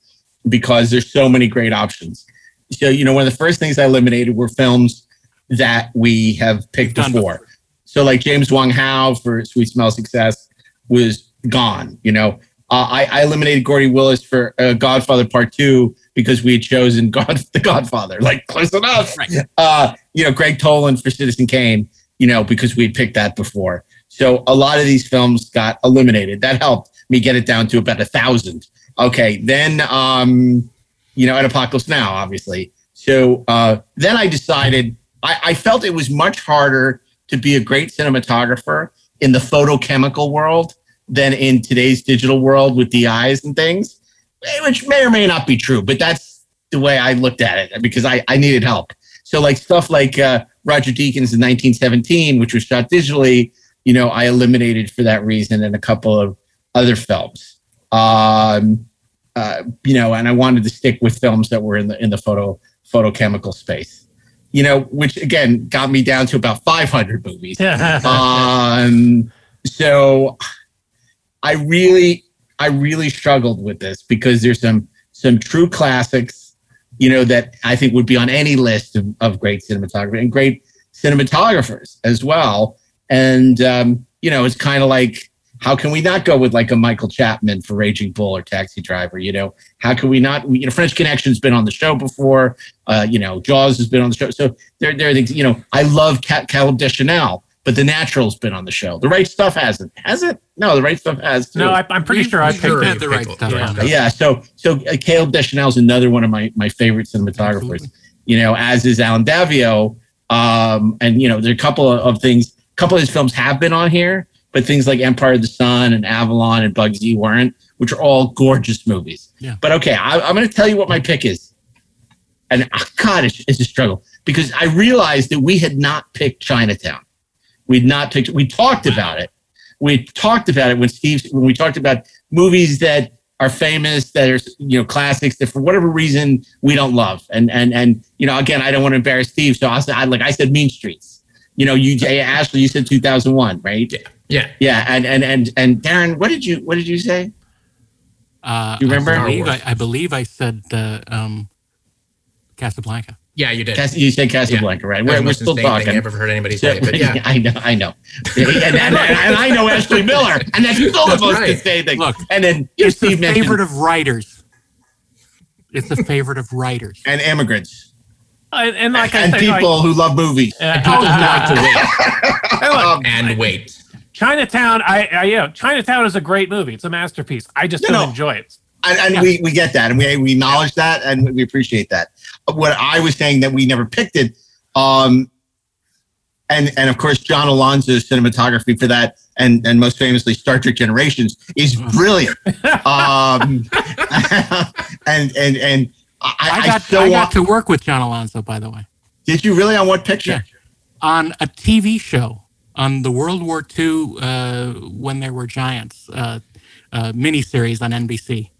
because there's so many great options. So, you know, one of the first things I eliminated were films that we have picked before. So like James Wong Howe for Sweet Smell Success was gone, you know. I eliminated Gordy Willis for Godfather Part 2 because we had chosen The Godfather, close enough. Right. You know, Greg Toland for Citizen Kane, you know, because we had picked that before. So a lot of these films got eliminated. That helped me get it down to about 1,000. Okay, then, you know, and Apocalypse Now, obviously. So then I decided, I felt it was much harder to be a great cinematographer in the photochemical world than in today's digital world with the eyes and things, which may or may not be true, but that's the way I looked at it because I needed help. So like stuff like Roger Deakins in 1917, which was shot digitally, you know, I eliminated for that reason, and a couple of other films. and I wanted to stick with films that were in the photochemical space, which again got me down to about 500 movies. So I really struggled with this because there's some true classics, that I think would be on any list of great cinematography and great cinematographers as well. And, it's kind of like, how can we not go with like a Michael Chapman for Raging Bull or Taxi Driver? How can we not? French Connection's been on the show before. Jaws has been on the show. So there are things. I love Caleb Deschanel, but The Natural's been on the show. The Right Stuff hasn't. Has it? No, The Right Stuff has too. No, I'm pretty sure I picked The Right Stuff. Yeah. So Caleb Deschanel's another one of my favorite cinematographers. Absolutely. As is Alan Davio. There are a couple of things. A couple of his films have been on here. But things like Empire of the Sun and Avalon and Bugsy weren't, which are all gorgeous movies. Yeah. But okay, I'm going to tell you what my pick is. And God, it's a struggle. Because I realized that we had not picked Chinatown. We talked about it. We talked about it when we talked about movies that are famous, that are classics that for whatever reason we don't love. And again, I don't want to embarrass Steve, so I said Mean Streets. Ashley, you said 2001, right? Yeah. Yeah, and Darren, what did you say? Do you remember? I believe I said Casablanca. Yeah, you did. You said Casablanca, yeah. Right? We're still talking. I've never heard anybody say it, but yeah, I know, and I know Ashley Miller, and that's still the most insane thing. Look, and then it's the favorite of writers. It's the favorite of writers and immigrants. And like I said, people who love movies and wait. Chinatown, Chinatown is a great movie. It's a masterpiece. I just don't enjoy it. And we get that, and we acknowledge that, and we appreciate that. What I was saying that we never picked it, and of course John Alonzo's cinematography for that, and most famously Star Trek Generations is brilliant. I got to work with John Alonzo, by the way. Did you really? On what picture? Yeah. On a TV show. On the World War II, When There Were Giants, miniseries on NBC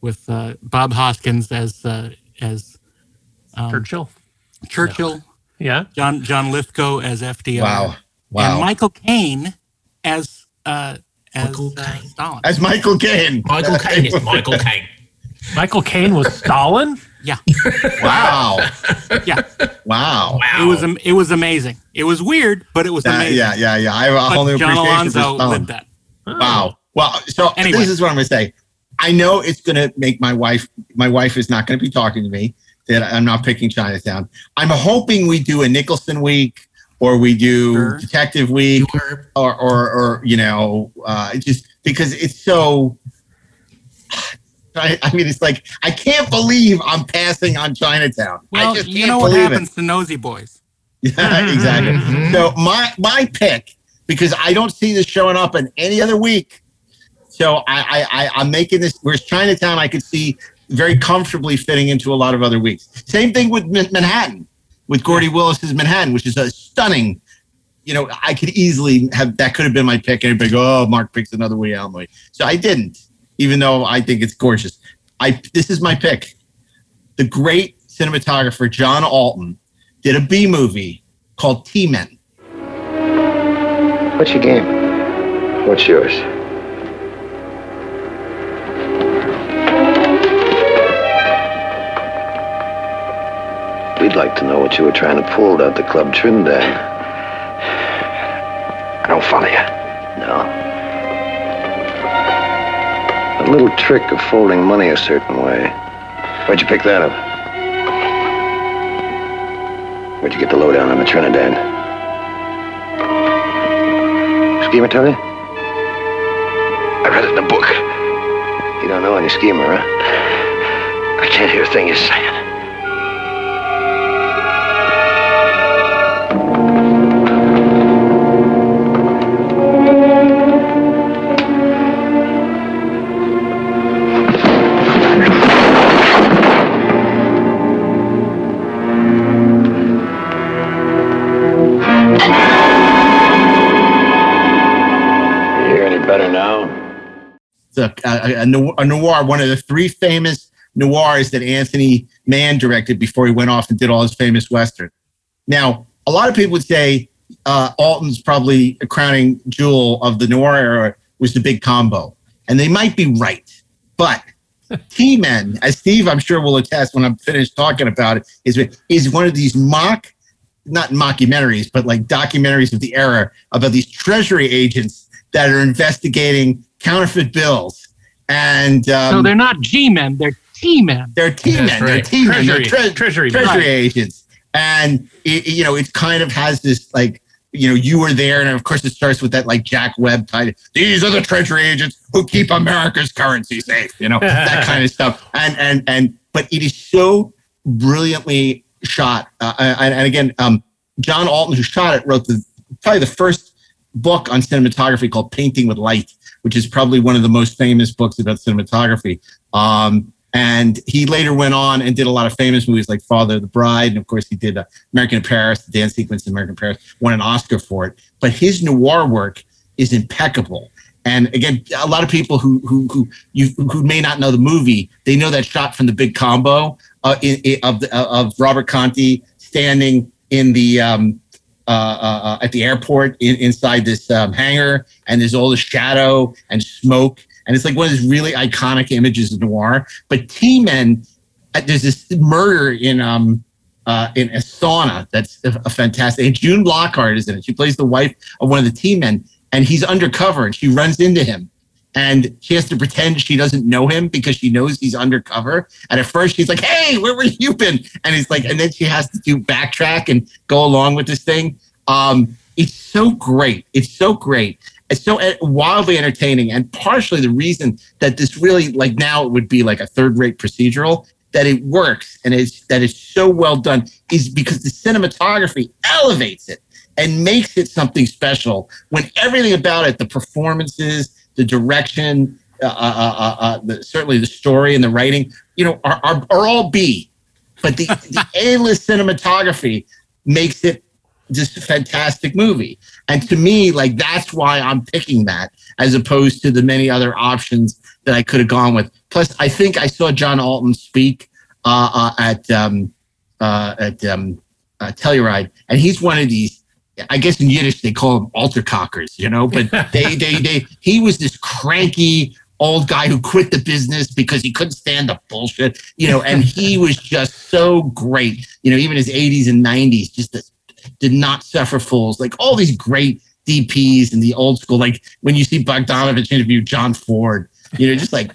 with Bob Hoskins as Churchill. Churchill. Yeah. John Lithgow as FDR. Wow. And Michael Caine as Stalin. As Michael Caine. Michael Caine is Michael Caine. Michael Caine was Stalin? Yeah. Wow. Yeah. Wow. It was amazing. It was weird, but it was amazing. Yeah. I have a whole new appreciation for Stalin. That. Wow. Well, so anyway. This is what I'm going to say. I know it's going to make my wife is not going to be talking to me that I'm not picking Chinatown. I'm hoping we do a Nicholson week or we do Detective week or just because it's so it's like I can't believe I'm passing on Chinatown. Well, I just can't what happens to nosy boys. Yeah, exactly. Mm-hmm. So my pick, because I don't see this showing up in any other week. So I'm making this. Whereas Chinatown, I could see very comfortably fitting into a lot of other weeks. Same thing with Manhattan, with Gordy Willis's Manhattan, which is a stunning. I could easily have that. Could have been my pick. And everybody go, oh, Mark picks another Woody Allen movie. So I didn't. Even though I think it's gorgeous. This is my pick. The great cinematographer John Alton did a B movie called T-Men. What's your game? What's yours? We'd like to know what you were trying to pull out the club trim there. I don't follow you. No. A little trick of folding money a certain way. Where'd you pick that up? Where'd you get the lowdown on the Trinidad? Schemer tell you? I read it in a book. You don't know any schemer, huh? I can't hear a thing you're saying. a noir, one of the three famous noirs that Anthony Mann directed before he went off and did all his famous westerns. Now, a lot of people would say Alton's probably a crowning jewel of the noir era was The Big Combo. And they might be right. But T-Men, as Steve I'm sure will attest when I'm finished talking about it, is one of these mock, not mockumentaries, but like documentaries of the era about these treasury agents that are investigating counterfeit bills. And so they're not G-men, they're T-men. They're T-men. Right. They're T-men. Treasury agents. And it kind of has this like, you were there, and of course it starts with that like Jack Webb title. These are the treasury agents who keep America's currency safe, that kind of stuff. But it is so brilliantly shot. And again, John Alton, who shot it, wrote probably the first book on cinematography called Painting with Light, which is probably one of the most famous books about cinematography. And he later went on and did a lot of famous movies like Father of the Bride. And of course, he did American in Paris, the dance sequence in American Paris, won an Oscar for it. But his noir work is impeccable. And again, a lot of people who may not know the movie, they know that shot from The Big Combo of Robert Conti standing in the at the airport inside this hangar, and there's all the shadow and smoke, and it's like one of those really iconic images of noir. But T-Men, there's this murder in a sauna that's a fantastic. And June Lockhart is in it. She plays the wife of one of the T-Men, and he's undercover, and she runs into him. And she has to pretend she doesn't know him because she knows he's undercover. And at first she's like, hey, where you been? And he's like, and then she has to do backtrack and go along with this thing. It's so great. It's so great. It's so wildly entertaining. And partially the reason that this really, like now it would be like a third-rate procedural, that it works and that it's so well done is because the cinematography elevates it and makes it something special when everything about it, the performances, the direction, certainly the story and the writing, are all B. But the A-list cinematography makes it just a fantastic movie. And to me, like, that's why I'm picking that as opposed to the many other options that I could have gone with. Plus, I think I saw John Alton speak at Telluride, and he's one of these, I guess in Yiddish they call them altercockers, but he was this cranky old guy who quit the business because he couldn't stand the bullshit, and he was just so great, even his 80s and 90s, just did not suffer fools, like all these great DPs in the old school, like when you see Bogdanovich interview John Ford, just like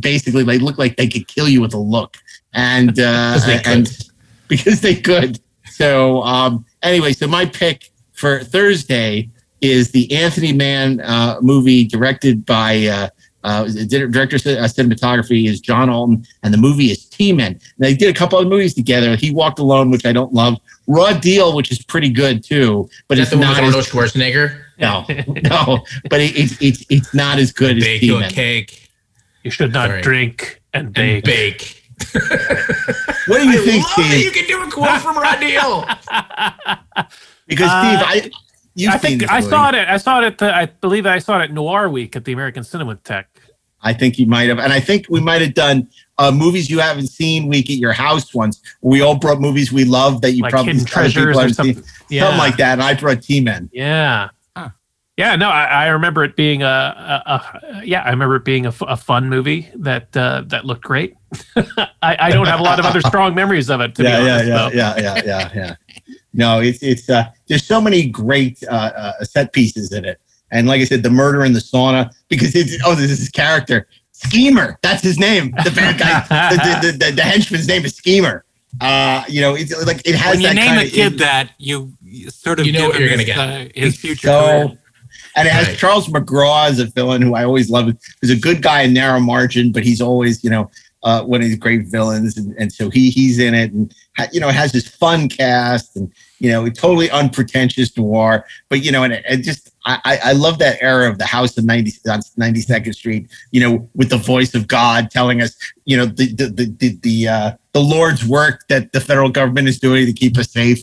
basically like look like they could kill you with a look, because they could. So, anyway, so my pick for Thursday is the Anthony Mann movie directed by director of cinematography is John Alton, and the movie is T-Men. And they did a couple of movies together. He Walked Alone, which I don't love. Raw Deal, which is pretty good too, but is it's that the not one with Arnold Schwarzenegger. No, but it's not as good as Bake T-Men. Your cake. You should not drink and bake. What do you think, Steve? That you can do a quote from Raw Deal. Because Steve, I believe I saw it at Noir Week at the American Cinematheque. I think you might have, and I think we might have done movies you haven't seen week at your house once. We all brought movies we love that you like probably treasures or something like that. And I brought T-Men. Yeah. Yeah, no, I remember it being a fun movie that looked great. I don't have a lot of other strong memories of it. To be honest, yeah. No, it's there's so many great set pieces in it, and like I said, the murder in the sauna because this is his character Schemer. That's his name. The bad guy, the henchman's name is Schemer. It's like it has. When you that name kind a of, kid it, that you sort of know what you're going to get his future. So, and it has Charles McGraw as a villain who I always love. He's a good guy in Narrow Margin, but he's always, one of these great villains. And so he's in it and, it has this fun cast and, totally unpretentious noir. But, I love that era of the house of 92nd Street, with the voice of God telling us, the Lord's work that the federal government is doing to keep us safe.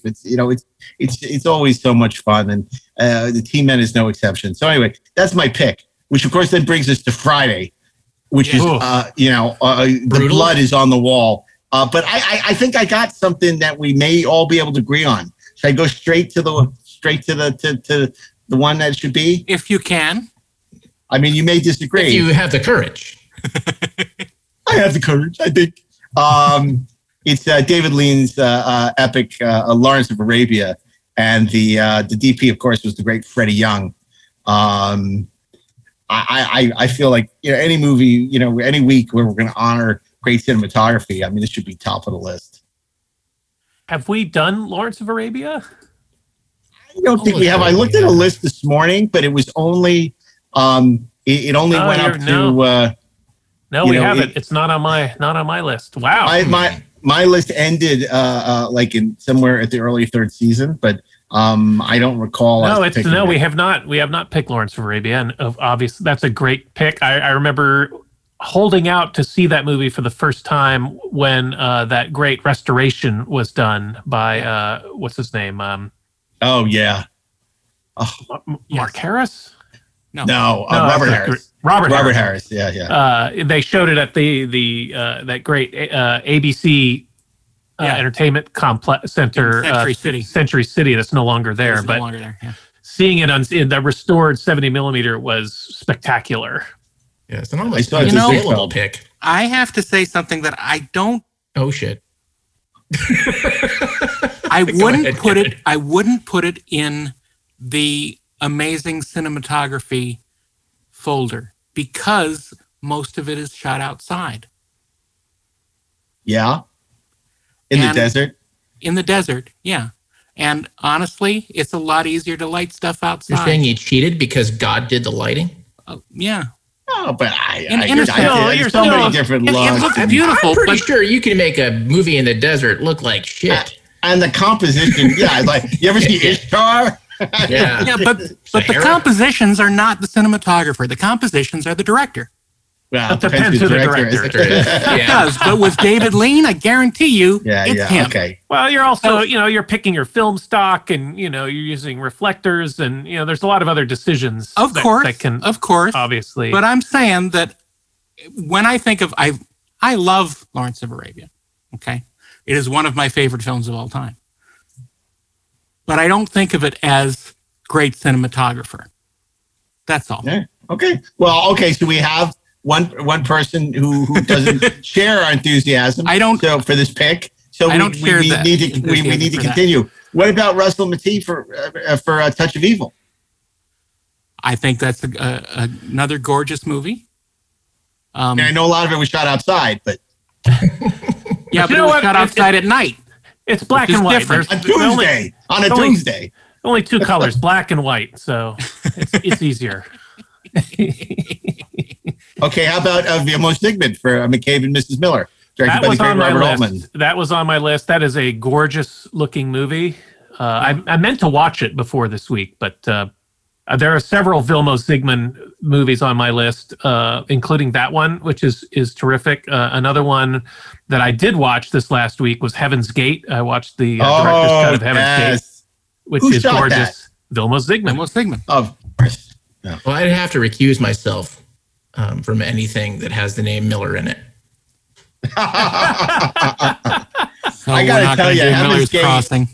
It's, it's always so much fun. And the T-Men is no exception. So anyway, that's my pick which of course then brings us to Friday, which is, the blood is on the wall. But I think I got something that we may all be able to agree on. Should I go straight to the one that should be? If you can. I mean, you may disagree. If you have the courage. I have the courage, I think. It's David Lean's epic Lawrence of Arabia. And the DP, of course, was the great Freddie Young. I feel like, any movie, any week where we're going to honor great cinematography, I mean, this should be top of the list. Have we done Lawrence of Arabia? I don't think we have. I looked at a list this morning, but it was only it only went up to. No, we haven't. It's not on my list. Wow. My list ended like in somewhere at the early third season, but I don't recall. We have not picked Lawrence of Arabia, and obviously that's a great pick. I remember holding out to see that movie for the first time when that great restoration was done by what's his name? Mark Harris? No, Robert Harris. Robert Harris. Yeah. They showed it at the that great ABC Entertainment Complex Center, Century City. That's no longer there. No longer there. Yeah. Seeing it in the restored 70mm was spectacular. Yeah, it's an almost little pick. I have to say something that I don't. Oh shit! I wouldn't put it in the amazing cinematography folder because most of it is shot outside. Yeah. The desert? In the desert, yeah. And honestly, it's a lot easier to light stuff outside. You're saying you cheated because God did the lighting? Yeah. Oh, but there's so many different looks. It looks beautiful. I'm pretty sure you can make a movie in the desert look like shit. And the composition, you ever see Ishtar? Yeah, but the compositions are not the cinematographer. The compositions are the director. Well, it depends who the director is. It does, but with David Lean, I guarantee you, it's him. Okay. Well, you're also, you're picking your film stock, and you're using reflectors, and there's a lot of other decisions. Of course, obviously. But I'm saying that when I think of, I love Lawrence of Arabia. Okay, it is one of my favorite films of all time. But I don't think of it as great cinematographer. That's all. Yeah. Okay. Well, okay. So we have one person who doesn't share our enthusiasm. I don't. So for this pick, we need to continue. That. What about Russell Mattee for A Touch of Evil? I think that's another gorgeous movie. I know a lot of it was shot outside, but but it was shot outside at night. It's black and white. On a Tuesday. Only two colors, black and white. So it's easier. Okay, how about Vilmos Zsigmond for McCabe and Mrs. Miller? Directed by the great Robert Altman. That was on my list. That is a gorgeous-looking movie. I meant to watch it before this week, but there are several Vilmos Zsigmond movies on my list, including that one, which is terrific. Another one that I did watch this last week was Heaven's Gate. I watched the director's cut of Heaven's Gate, which is gorgeous. Vilmos Zsigmond. Of course. Yeah. Well, I'd have to recuse myself from anything that has the name Miller in it. I got to tell you, Heaven's Gate. Crossing.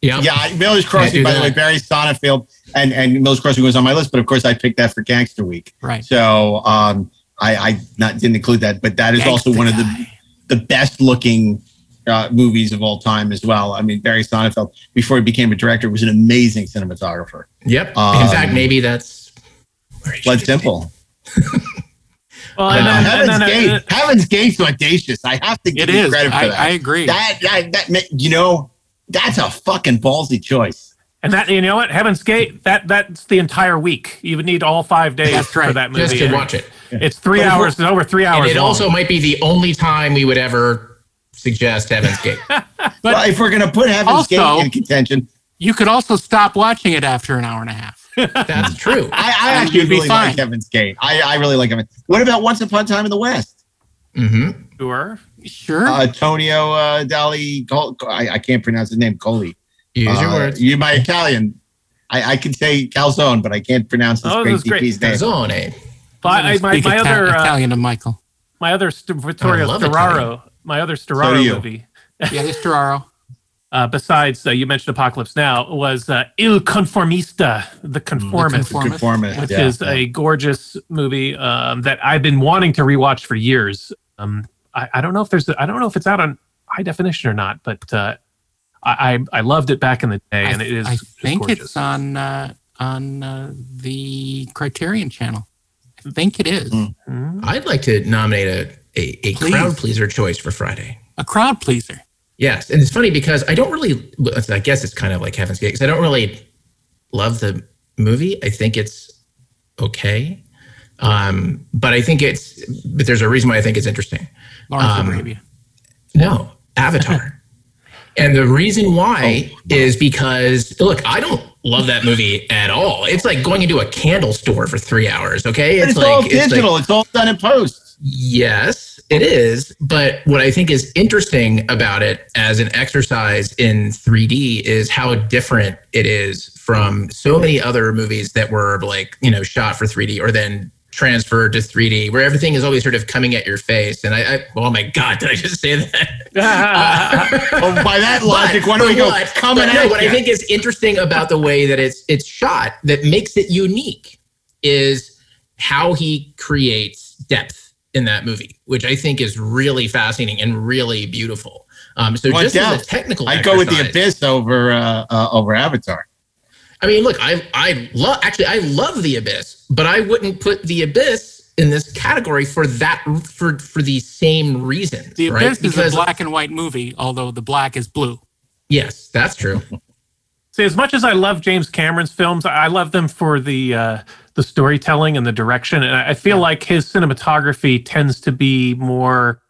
Yeah, Miller's Crossing, by the way, Barry Sonnenfeld and Miller's Crossing was on my list, but of course I picked that for Gangster Week. Right. So I didn't include that, but that is also one of the best looking movies of all time as well. I mean, Barry Sonnenfeld, before he became a director, was an amazing cinematographer. Yep. In fact, maybe that's Blood Simple. Well, Heaven's Gate's audacious. I have to give you credit for that. I agree. That's a fucking ballsy choice. And that, you know what? Heaven's Gate, that's the entire week. You would need all 5 days for that movie. Just to watch it. It's 3 hours, over 3 hours. And it also might be the only time we would ever suggest Heaven's Gate. But if we're going to put Heaven's Gate in contention. You could also stop watching it after an hour and a half. That's true. I actually really like Heaven's Gate. I really like Heaven's Gate. What about Once Upon a Time in the West? Mm-hmm. Sure. Antonio Dali. I can't pronounce his name. Colli. Use your words. You, my Italian I can say calzone, but I can't pronounce this great name. Calzone. But Italian to Michael. My other Vittorio Storaro. My other Storaro movie. Yeah, this Storaro. Besides, you mentioned Apocalypse Now, was Il Conformista, The Conformist, which is a gorgeous movie that I've been wanting to rewatch for years. I don't know if I don't know if it's out on high definition or not, but I loved it back in the day, and it is. I think gorgeous. It's on the Criterion channel. I think it is. Mm-hmm. I'd like to nominate a crowd pleaser choice for Friday. A crowd pleaser. Yes, and it's funny because I don't really, I guess it's kind of like Heaven's Gate, because I don't really love the movie. I think it's okay. But I think but there's a reason why I think it's interesting. Lawrence of Arabia. No, Avatar. And the reason why is because, look, I don't love that movie at all. It's like going into a candle store for 3 hours, okay? It's all digital. It's all done in post. Yes, it is. But what I think is interesting about it as an exercise in 3D is how different it is from so many other movies that were shot for 3D or then transferred to 3D, where everything is always sort of coming at your face. And I oh my God, did I just say that? By that logic, why don't we go coming at you? What I think is interesting about the way that it's shot that makes it unique is how he creates depth in that movie, which I think is really fascinating and really beautiful. Just as a technical exercise, I go with The Abyss over Avatar. I mean, look, I love The Abyss, but I wouldn't put The Abyss in this category for the same reason. The Abyss is a black and white movie, although the black is blue. Yes, that's true. See, as much as I love James Cameron's films, I love them for the storytelling and the direction. And I feel like his cinematography tends to be more,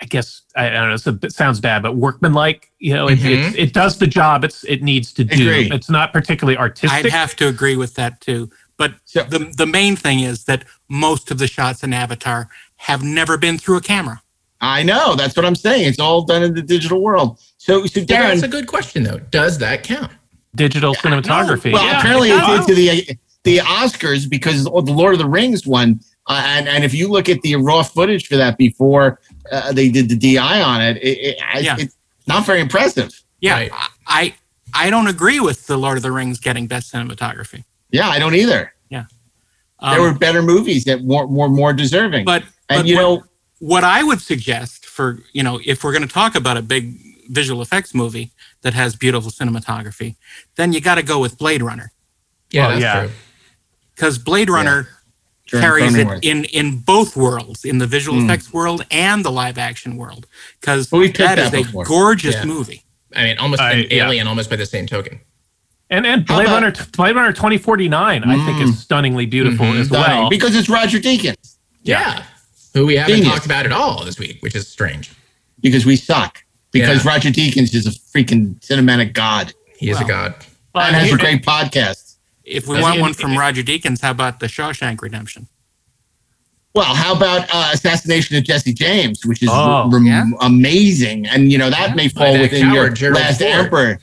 I guess, I don't know, it sounds bad, but workmanlike. You know, it does the job it needs to do. Agreed. It's not particularly artistic. I'd have to agree with that too. But the main thing is that most of the shots in Avatar have never been through a camera. I know. That's what I'm saying. It's all done in the digital world. So Darren, that's a good question, though. Does that count? Digital cinematography. Well, apparently it did to the Oscars, because the Lord of the Rings won. And if you look at the raw footage for that before they did the DI on it, it's not very impressive. Yeah, right? I don't agree with the Lord of the Rings getting best cinematography. Yeah, I don't either. Yeah. There were better movies that were more deserving. What I would suggest for, if we're going to talk about a big visual effects movie that has beautiful cinematography, then you got to go with Blade Runner. Yeah, that's true. Because Blade Runner carries it in both worlds, in the visual effects world and the live action world. Because that is a gorgeous movie. I mean, almost an Alien, almost by the same token. And Blade Runner 2049, I think, is stunningly beautiful as well. Because it's Roger Deakins. Yeah. Who we haven't talked about at all this week, which is strange. Because we suck. Because Roger Deakins is a freaking cinematic god. He is a god. Well, and has a great podcast. If we want one from Roger Deakins, how about The Shawshank Redemption? Well, how about Assassination of Jesse James, which is amazing. And, that may fall within your Last Emperor.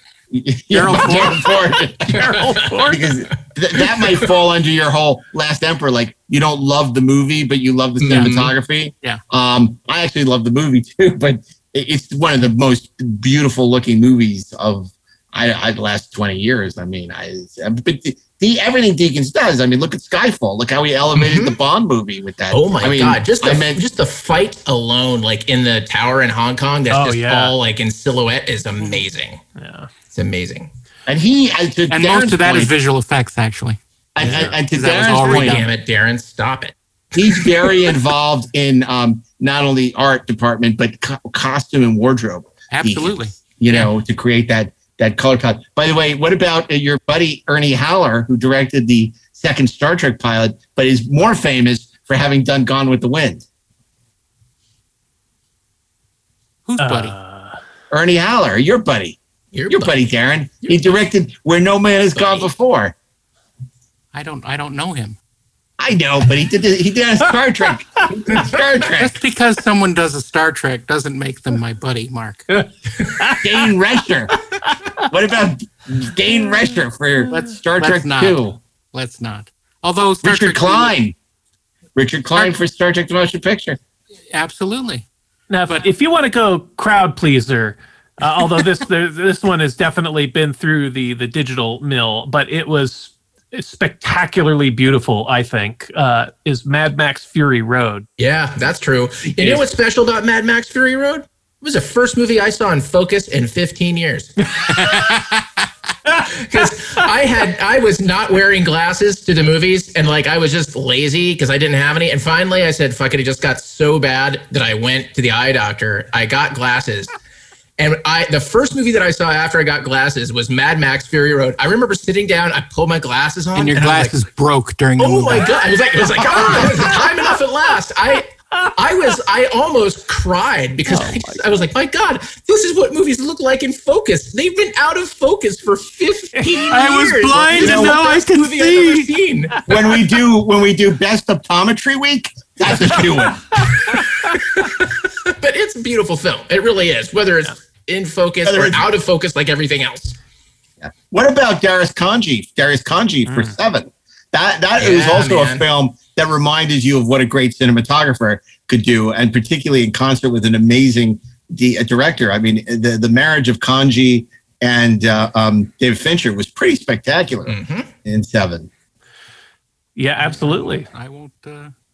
Gerald Ford. Because that might fall under your whole Last Emperor. Like, you don't love the movie, but you love the cinematography. Yeah. I actually love the movie, too. But it's one of the most beautiful-looking movies of the last 20 years. I mean, everything Deakins does. I mean, look at Skyfall. Look how he elevated the Bond movie with that. Oh my God! Just the fight alone, like in the tower in Hong Kong, that's all like in silhouette, is amazing. Yeah, it's amazing. And most of that is visual effects, actually. And to Darren's point, damn it, Darren, stop it. He's very involved in not only art department but costume and wardrobe. Absolutely, Deakins, to create that. That color palette. By the way, what about your buddy Ernie Haller, who directed the second Star Trek pilot, but is more famous for having done Gone with the Wind? Who's buddy? Ernie Haller, your buddy. Your buddy, Darren. He directed Where No Man Has Gone Before. I don't know him. I know, but he did a Star Trek. Just because someone does a Star Trek doesn't make them my buddy, Mark. Dane Rechter. What about Dane Rescher for Star Trek 2. Let's not. Although Richard Klein for Star Trek the Motion Picture. Absolutely. Now, but if you want to go crowd pleaser, although this one has definitely been through the digital mill, but it was spectacularly beautiful, I think, is Mad Max Fury Road. Yeah, that's true. You know what's special about Mad Max Fury Road? It was the first movie I saw in focus in 15 years. Because I was not wearing glasses to the movies, and I was just lazy because I didn't have any. And finally I said, fuck it, it just got so bad that I went to the eye doctor. I got glasses. And the first movie that I saw after I got glasses was Mad Max Fury Road. I remember sitting down, I pulled my glasses on. And your glasses broke during the movie. Oh my God. It was like, oh, it was time enough at last. I almost cried because I was like, my God, this is what movies look like in focus. They've been out of focus for 15 years. I was blind and now I can see. When we do Best Optometry Week, that's a new one. But it's a beautiful film. It really is, whether it's in focus or out of focus like everything else. Yeah. What about Darius Kanji for Seven? That is also a film that reminded you of what a great cinematographer could do, and particularly in concert with an amazing director. I mean, the marriage of Kanji and David Fincher was pretty spectacular in Seven. Yeah, absolutely. I won't...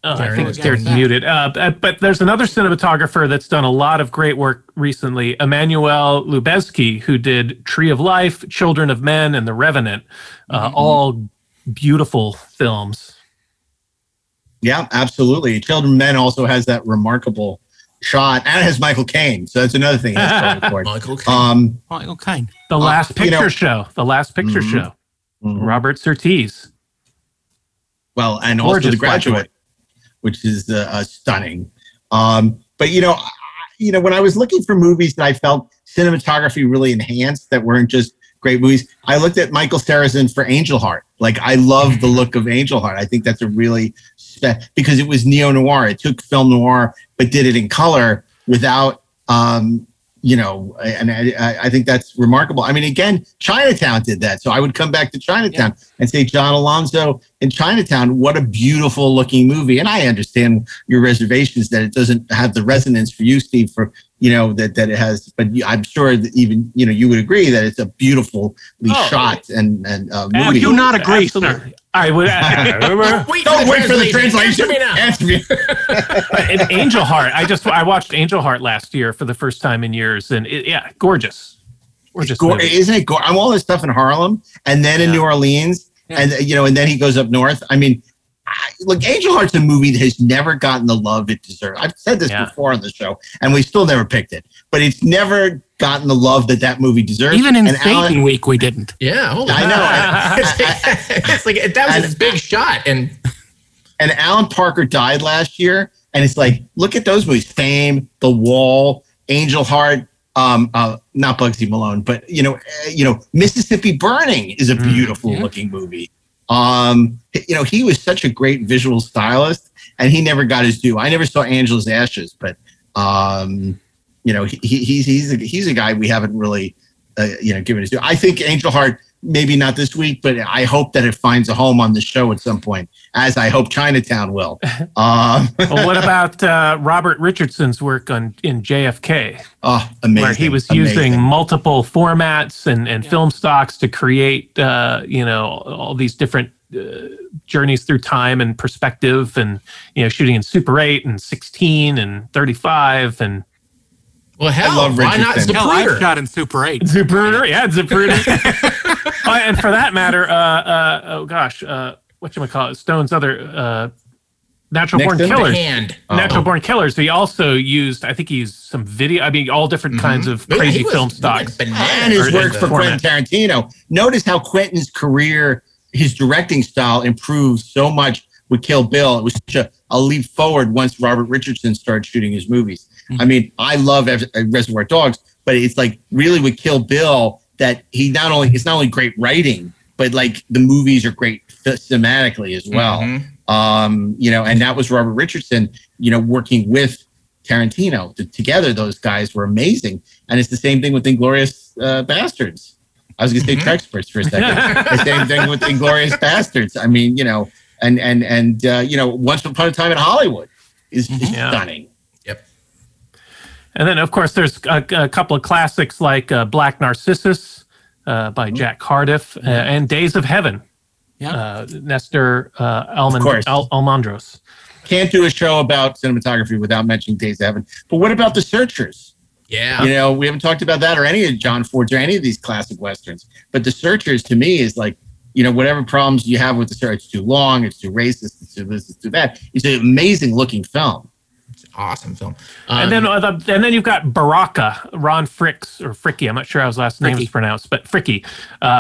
I think Derek's muted. But there's another cinematographer that's done a lot of great work recently, Emmanuel Lubezki, who did Tree of Life, Children of Men, and The Revenant, all beautiful films. Yeah, absolutely. Children of Men also has that remarkable shot, and it has Michael Caine, so that's another thing. Michael Caine. The Last Picture Show. Robert Surtees. Well, and also The Graduate, which is stunning. But when I was looking for movies that I felt cinematography really enhanced, that weren't just great movies, I looked at Michael Saracen for Angel Heart. I love the look of Angel Heart. I think that's because it was neo-noir. It took film noir, but did it in color without, and I think that's remarkable. I mean, again, Chinatown did that. So I would come back to Chinatown and say John Alonzo in Chinatown, what a beautiful looking movie. And I understand your reservations that it doesn't have the resonance for you, Steve, that it has, but I'm sure that even, you would agree that it's a beautifully shot and movie. Would you not agree, sir? I would. Don't wait for the translation. Answer me now. Angel Heart. I watched Angel Heart last year for the first time in years, and gorgeous. Isn't it gorgeous? I'm all this stuff in Harlem, and then in New Orleans, and then he goes up north. I mean, look, Angel Heart's a movie that has never gotten the love it deserves. I've said this before on the show, and we still never picked it, but it's never gotten the love that movie deserves. Even in Satan Week, we didn't. Yeah, I know. It's like that was his big shot, and Alan Parker died last year, and it's like, look at those movies: Fame, The Wall, Angel Heart. Not Bugsy Malone, but Mississippi Burning is a beautiful looking movie. He was such a great visual stylist, and he never got his due. I never saw Angela's Ashes, but he's a guy we haven't really given his due. I think Angel Heart, maybe not this week, but I hope that it finds a home on the show at some point, as I hope Chinatown will. Well, what about Robert Richardson's work in JFK? Oh, amazing! Where he was using multiple formats and film stocks to create all these different journeys through time and perspective, and shooting in Super 8 and 16 and 35 and. Well, hell, I love Richardson. Why not Zapruder? I've shot in Super 8. Zapruder, yeah, Zapruder. And for that matter, whatchamacallit, Stone's other Natural Born Killers. Natural Born Killers. He also used, I think he used some video, all different kinds of crazy film stocks. And his work for Quentin Tarantino. Notice how Quentin's career, his directing style improved so much with Kill Bill. It was such a leap forward once Robert Richardson started shooting his movies. I mean, I love Reservoir Dogs, but it's like really with Kill Bill that it's not only great writing, but the movies are great thematically as well. And that was Robert Richardson, working with Tarantino. Together, those guys were amazing. And it's the same thing with Inglourious Bastards. I was going to say Treksperts for a second. The same thing with Inglourious Bastards. I mean, you know, and you know, Once Upon a Time in Hollywood is stunning. Yep. And then, of course, there's a couple of classics like Black Narcissus by Jack Cardiff and Days of Heaven. Yeah. Nestor Almendros. Can't do a show about cinematography without mentioning Days of Heaven. But what about The Searchers? Yeah. You know, we haven't talked about that or any of John Ford's or any of these classic Westerns. But The Searchers, to me, is like, you know, whatever problems you have with The Search, it's too long, it's too racist, it's too this, it's too that. It's an amazing looking film. It's an awesome film. And then you've got Baraka, Ron Fricke, or Fricke, I'm not sure how his last name is pronounced, but Fricke,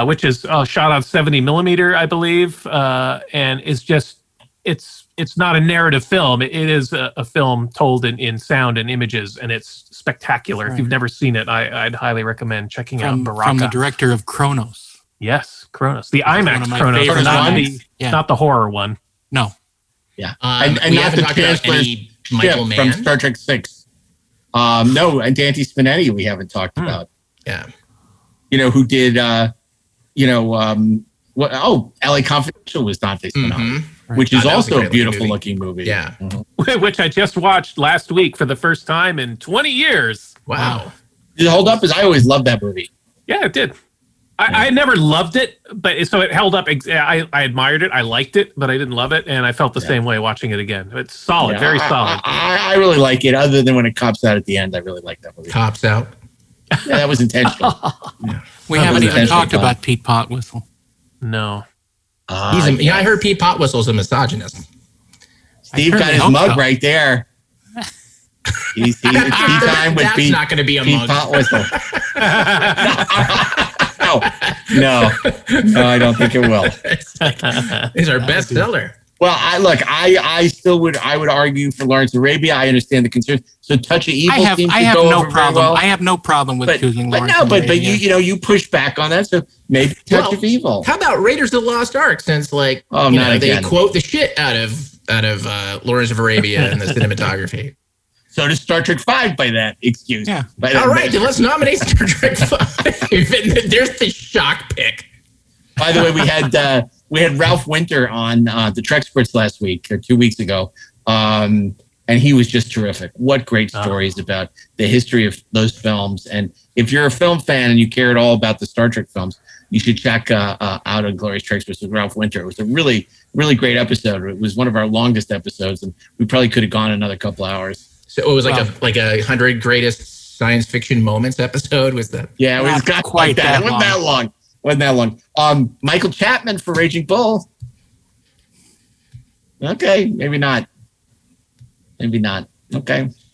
which is shot on 70 millimeter, I believe, and is just, it's not a narrative film. It is a film told in sound and images, and it's spectacular. Right. If you've never seen it, I'd highly recommend checking out Baraka. From the director of Kronos. Yes, Kronos. The IMAX Kronos, not the horror one. No. Yeah. And not the transplant Michael Mann from Star Trek VI. No, and Dante Spinetti we haven't talked about. Yeah. You know, who did, L.A. Confidential was Dante Spinotti, right. Which is also a beautiful-looking movie. Yeah, which I just watched last week for the first time in 20 years. Wow. Did it hold up? Because I always loved that movie. Yeah, it did. I never loved it, but so it held up. I admired it. I liked it, but I didn't love it, and I felt the same way watching it again. It's solid, very solid. I really like it, other than when it cops out at the end. I really like that movie. Cops out? Yeah, that was intentional. Yeah. We haven't even talked about Pete Potwhistle. No. Yeah, I heard Pete Potwhistle's a misogynist. Steve got his mug right there. He's tea time with Pete. That's not going to be a mug. Pete Potwhistle. No, I don't think it will. He's our bestseller. Well, I still would. I would argue for Lawrence Arabia. I understand the concerns. So, Touch of Evil. I have no problem with choosing Lawrence Arabia. But you push back on that. So maybe Touch of Evil. How about Raiders of the Lost Ark? Since they quote the shit out of Lawrence of Arabia in the cinematography. So does Star Trek V by that excuse? Yeah. Then let's nominate Star Trek V. There's the shock pick. By the way, we had Ralph Winter on the Treksperts last week or 2 weeks ago, and he was just terrific. What great stories about the history of those films. And if you're a film fan and you care at all about the Star Trek films, you should check out Inglourious Treksperts with Ralph Winter. It was a really, really great episode. It was one of our longest episodes, and we probably could have gone another couple hours. So it was like a 100 greatest science fiction moments episode. Was that? Yeah, it was not quite that. It wasn't that long. Michael Chapman for Raging Bull. Okay, maybe not. Okay,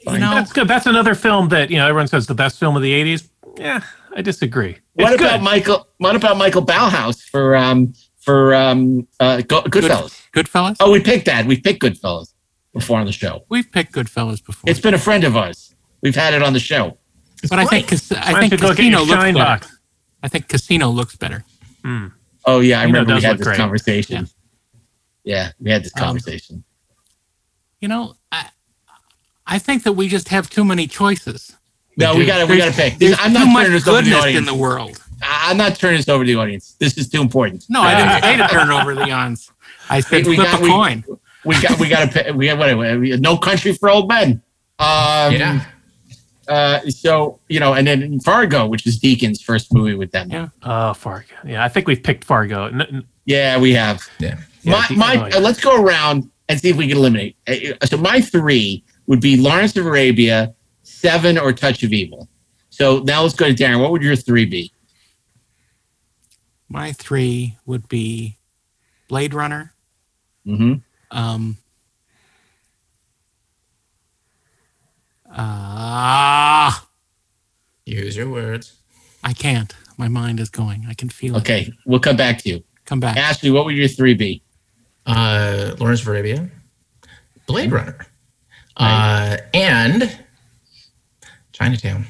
fine. That's good. That's another film that everyone says the best film of the '80s. Yeah, I disagree. What about Michael Bauhaus for Goodfellas? Goodfellas. Oh, we picked that. We picked Goodfellas before on the show. We've picked Goodfellas before. It's been a friend of ours. We've had it on the show. But I think Casino looks better. I think Casino looks better. Mm. Oh, yeah. I remember we had this conversation. Yeah, we had this conversation. I think that we just have too many choices. No, we got to pick. I'm not turning this over to the audience. In the world. I'm not turning this over to the audience. This is too important. No, I didn't say to turn over the audience. I said flip a coin. We got No Country for Old Men. And then Fargo, which is Deacon's first movie with them. Yeah. Fargo. Yeah, I think we've picked Fargo. Yeah, we have. Yeah. Let's go around and see if we can eliminate. So my three would be Lawrence of Arabia, Seven, or Touch of Evil. So now let's go to Darren. What would your three be? My three would be Blade Runner. Mm-hmm. Use your words. I can't. My mind is going. I can feel it. Okay, we'll come back to you. Come back. Ashley, what would your three be? Lawrence of Arabia, Blade Runner, and Chinatown.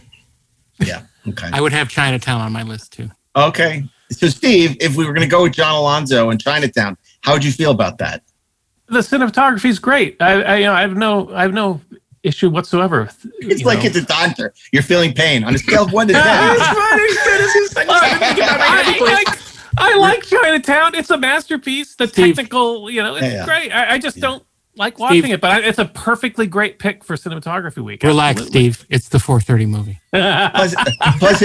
Yeah, okay. I would have Chinatown on my list too. Okay. So Steve, if we were going to go with John Alonzo and Chinatown, how would you feel about that? The cinematography is great. I have no issue whatsoever. It's like it's a doctor. You're feeling pain on a scale of 1 to 10. I like Chinatown. It's a masterpiece. The technical, it's great. I just don't like watching it, but it's a perfectly great pick for Cinematography Week. Relax, absolutely. Steve. It's the 4:30 movie. Plus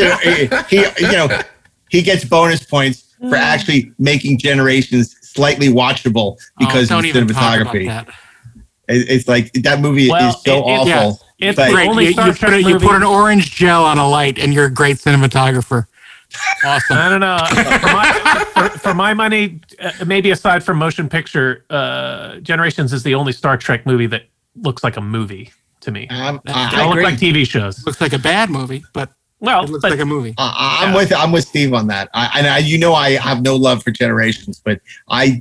he gets bonus points for actually making Generations slightly watchable because of cinematography. It's like that movie is so awful. It's great. You put an orange gel on a light, and you're a great cinematographer. Awesome. I don't know. For my money, maybe aside from Motion Picture, Generations is the only Star Trek movie that looks like a movie to me. They all look like TV shows. Looks like a bad movie, but. Well, it looks like a movie. I'm with Steve on that. I have no love for Generations, but I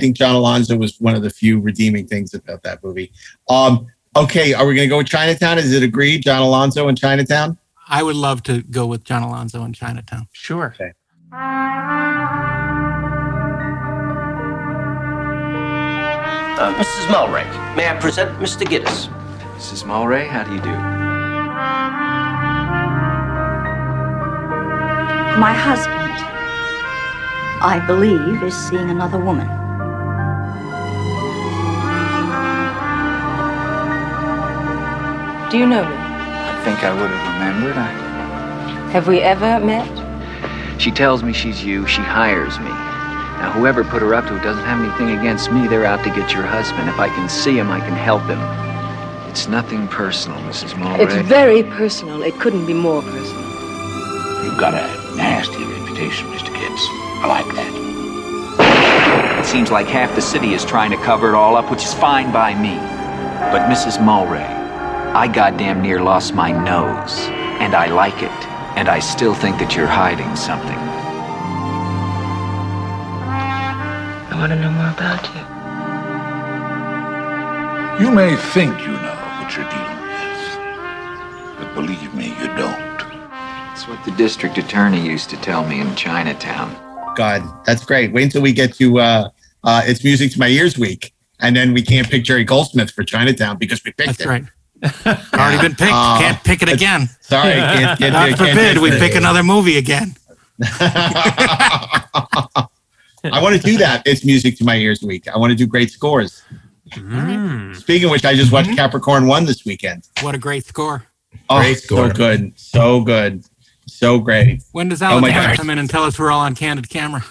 think John Alonzo was one of the few redeeming things about that movie. Okay, are we going to go with Chinatown? Is it agreed, John Alonzo and Chinatown? I would love to go with John Alonzo and Chinatown. Sure. Okay. Mrs. Mulray, may I present Mr. Giddis? Mrs. Mulray, how do you do? My husband, I believe, is seeing another woman. Do you know me? I think I would have remembered. Have we ever met? She tells me she's you. She hires me. Now, whoever put her up to it doesn't have anything against me. They're out to get your husband. If I can see him, I can help him. It's nothing personal, Mrs. Mulray. It's very personal. It couldn't be more personal. You've got a nasty reputation, Mr. Gibbs. I like that. It seems like half the city is trying to cover it all up, which is fine by me. But Mrs. Mulray, I goddamn near lost my nose, and I like it, and I still think that you're hiding something. I want to know more about you. You may think you know what you're dealing with, but believe me, you don't. That's what the district attorney used to tell me in Chinatown. God, that's great. Wait until we get to It's Music to My Ears Week, and then we can't pick Jerry Goldsmith for Chinatown because we picked it. That's right. Already been picked. Can't pick it again. Sorry. God forbid we pick another movie again. I want to do that. It's Music to My Ears Week. I want to do great scores. Mm. Speaking of which, I just watched Capricorn 1 this weekend. What a great score. Oh, great score. So good. So good. So great. When does Alan come in and tell us we're all on candid camera?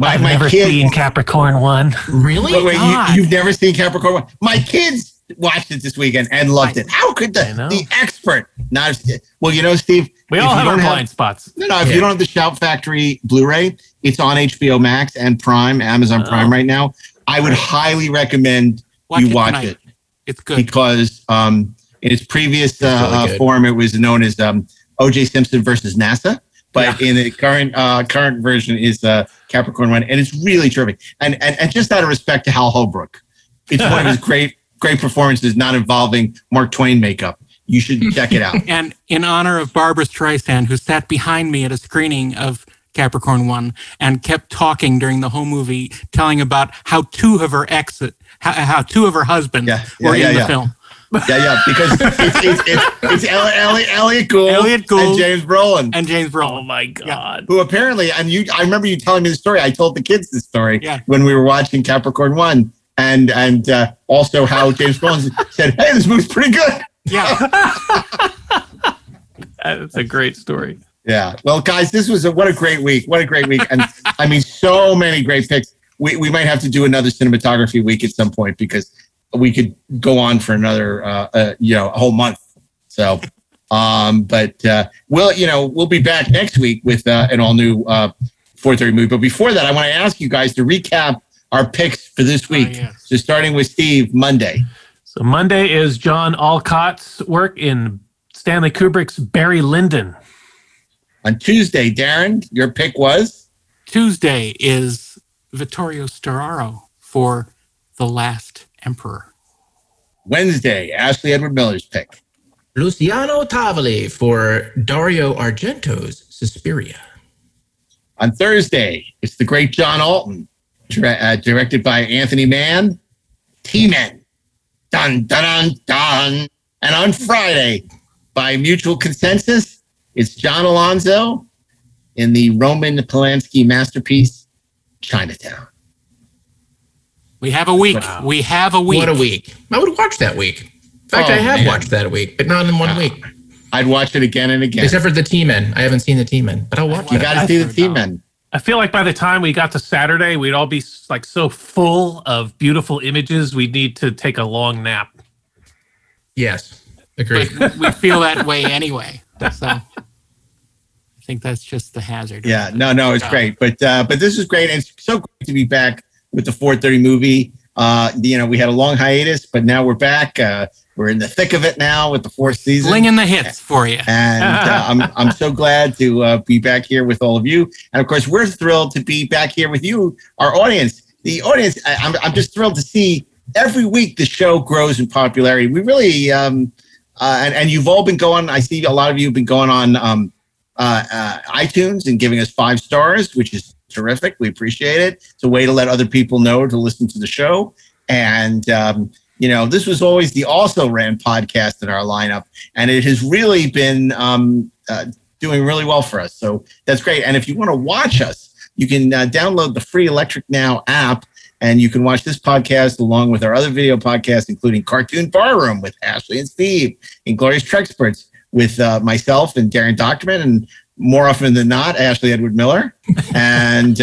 I've never seen Capricorn 1. Really? Wait, you've never seen Capricorn 1? My kids watched it this weekend and loved it. How could the expert not? Well, Steve. We all have our blind spots. No, if you don't have the Shout Factory Blu-ray, it's on HBO Max and Prime, Amazon Prime right now. I would highly recommend you watch it. It's good. Because in its previous form, it was known as... O.J. Simpson versus NASA, but in the current version is Capricorn 1, and it's really terrific. And just out of respect to Hal Holbrook, it's one of his great performances not involving Mark Twain makeup. You should check it out. And in honor of Barbra Streisand, who sat behind me at a screening of Capricorn 1 and kept talking during the whole movie, telling about how two of her husbands were in the film. Because it's Elliot Gould and James Brolin. Oh my God! Yeah. Who apparently, I remember you telling me the story. I told the kids the story when we were watching Capricorn 1, and also how James Brolin said, "Hey, this movie's pretty good." Yeah, that's a great story. Yeah. Well, guys, this was what a great week! What a great week! And so many great picks. We might have to do another Cinematography Week at some point because. We could go on for another, a whole month. So, but we'll be back next week with an all new 4:30 movie. But before that, I want to ask you guys to recap our picks for this week. Yes. So, starting with Steve, Monday. So Monday is John Alcott's work in Stanley Kubrick's Barry Lyndon. On Tuesday, Darren, your pick was? Tuesday is Vittorio Storaro for The Last Emperor. Wednesday, Ashley Edward Miller's pick. Luciano Tovoli for Dario Argento's Suspiria. On Thursday, it's the great John Alton, directed by Anthony Mann. T-Men. Dun, dun, dun, dun. And on Friday, by mutual consensus, it's John Alonzo in the Roman Polanski masterpiece, Chinatown. We have a week. Wow. We have a week. What a week. I would watch that week. In fact, I have watched that week, but not in one week. I'd watch it again and again. Except for the T-Men. I haven't seen the T-Men, but I'll watch it. You got to see the T-Men. I feel like by the time we got to Saturday, we'd all be like so full of beautiful images, we'd need to take a long nap. Yes, agreed. But we feel that way anyway. So I think that's just the hazard. Yeah, no, it's great. But this is great. And it's so great to be back with the 4:30 movie. We had a long hiatus, but now we're back. We're in the thick of it now with the fourth season. Blinging the hits for you. And I'm so glad to be back here with all of you. And, of course, we're thrilled to be back here with you, our audience. The audience, I'm just thrilled to see every week the show grows in popularity. We really and you've all been going. I see a lot of you have been going on iTunes and giving us 5 stars, which is terrific. We appreciate it. It's a way to let other people know to listen to the show. And this was always the Also Ran podcast in our lineup, and it has really been doing really well for us. So that's great. And if you want to watch us, you can download the free Electric Now app, and you can watch this podcast along with our other video podcasts, including Cartoon Barroom with Ashley and Steve, Inglourious Treksperts with myself and Darren Dochterman, and more often than not, Ashley Edward Miller, and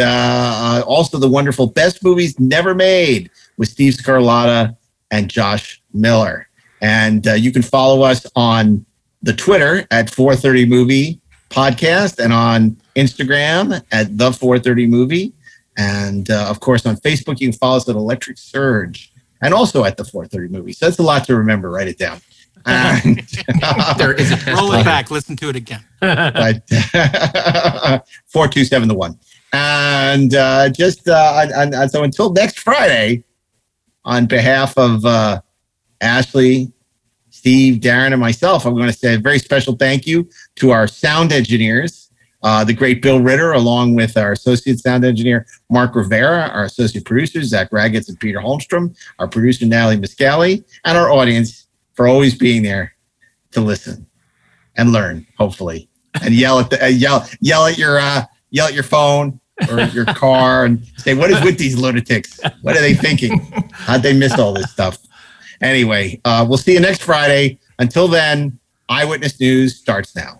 also the wonderful Best Movies Never Made with Steve Scarlatta and Josh Miller. And you can follow us on the Twitter at 430 Movie Podcast and on Instagram at the 430 Movie. And of course, on Facebook, you can follow us at Electric Surge and also at the 430 Movie. So that's a lot to remember. Write it down. And, there is a roll it back. Listen to it again. But, 427 the 1. And so until next Friday, on behalf of Ashley, Steve, Darren, and myself, I'm going to say a very special thank you to our sound engineers, the great Bill Ritter, along with our associate sound engineer, Mark Rivera, our associate producers, Zach Raggetts and Peter Holmstrom, our producer, Natalie Miscali, and our audience for always being there to listen and learn, hopefully, and yell at your phone or your car and say, what is with these lunatics? What are they thinking? How'd they miss all this stuff? Anyway, we'll see you next Friday. Until then, Eyewitness News starts now.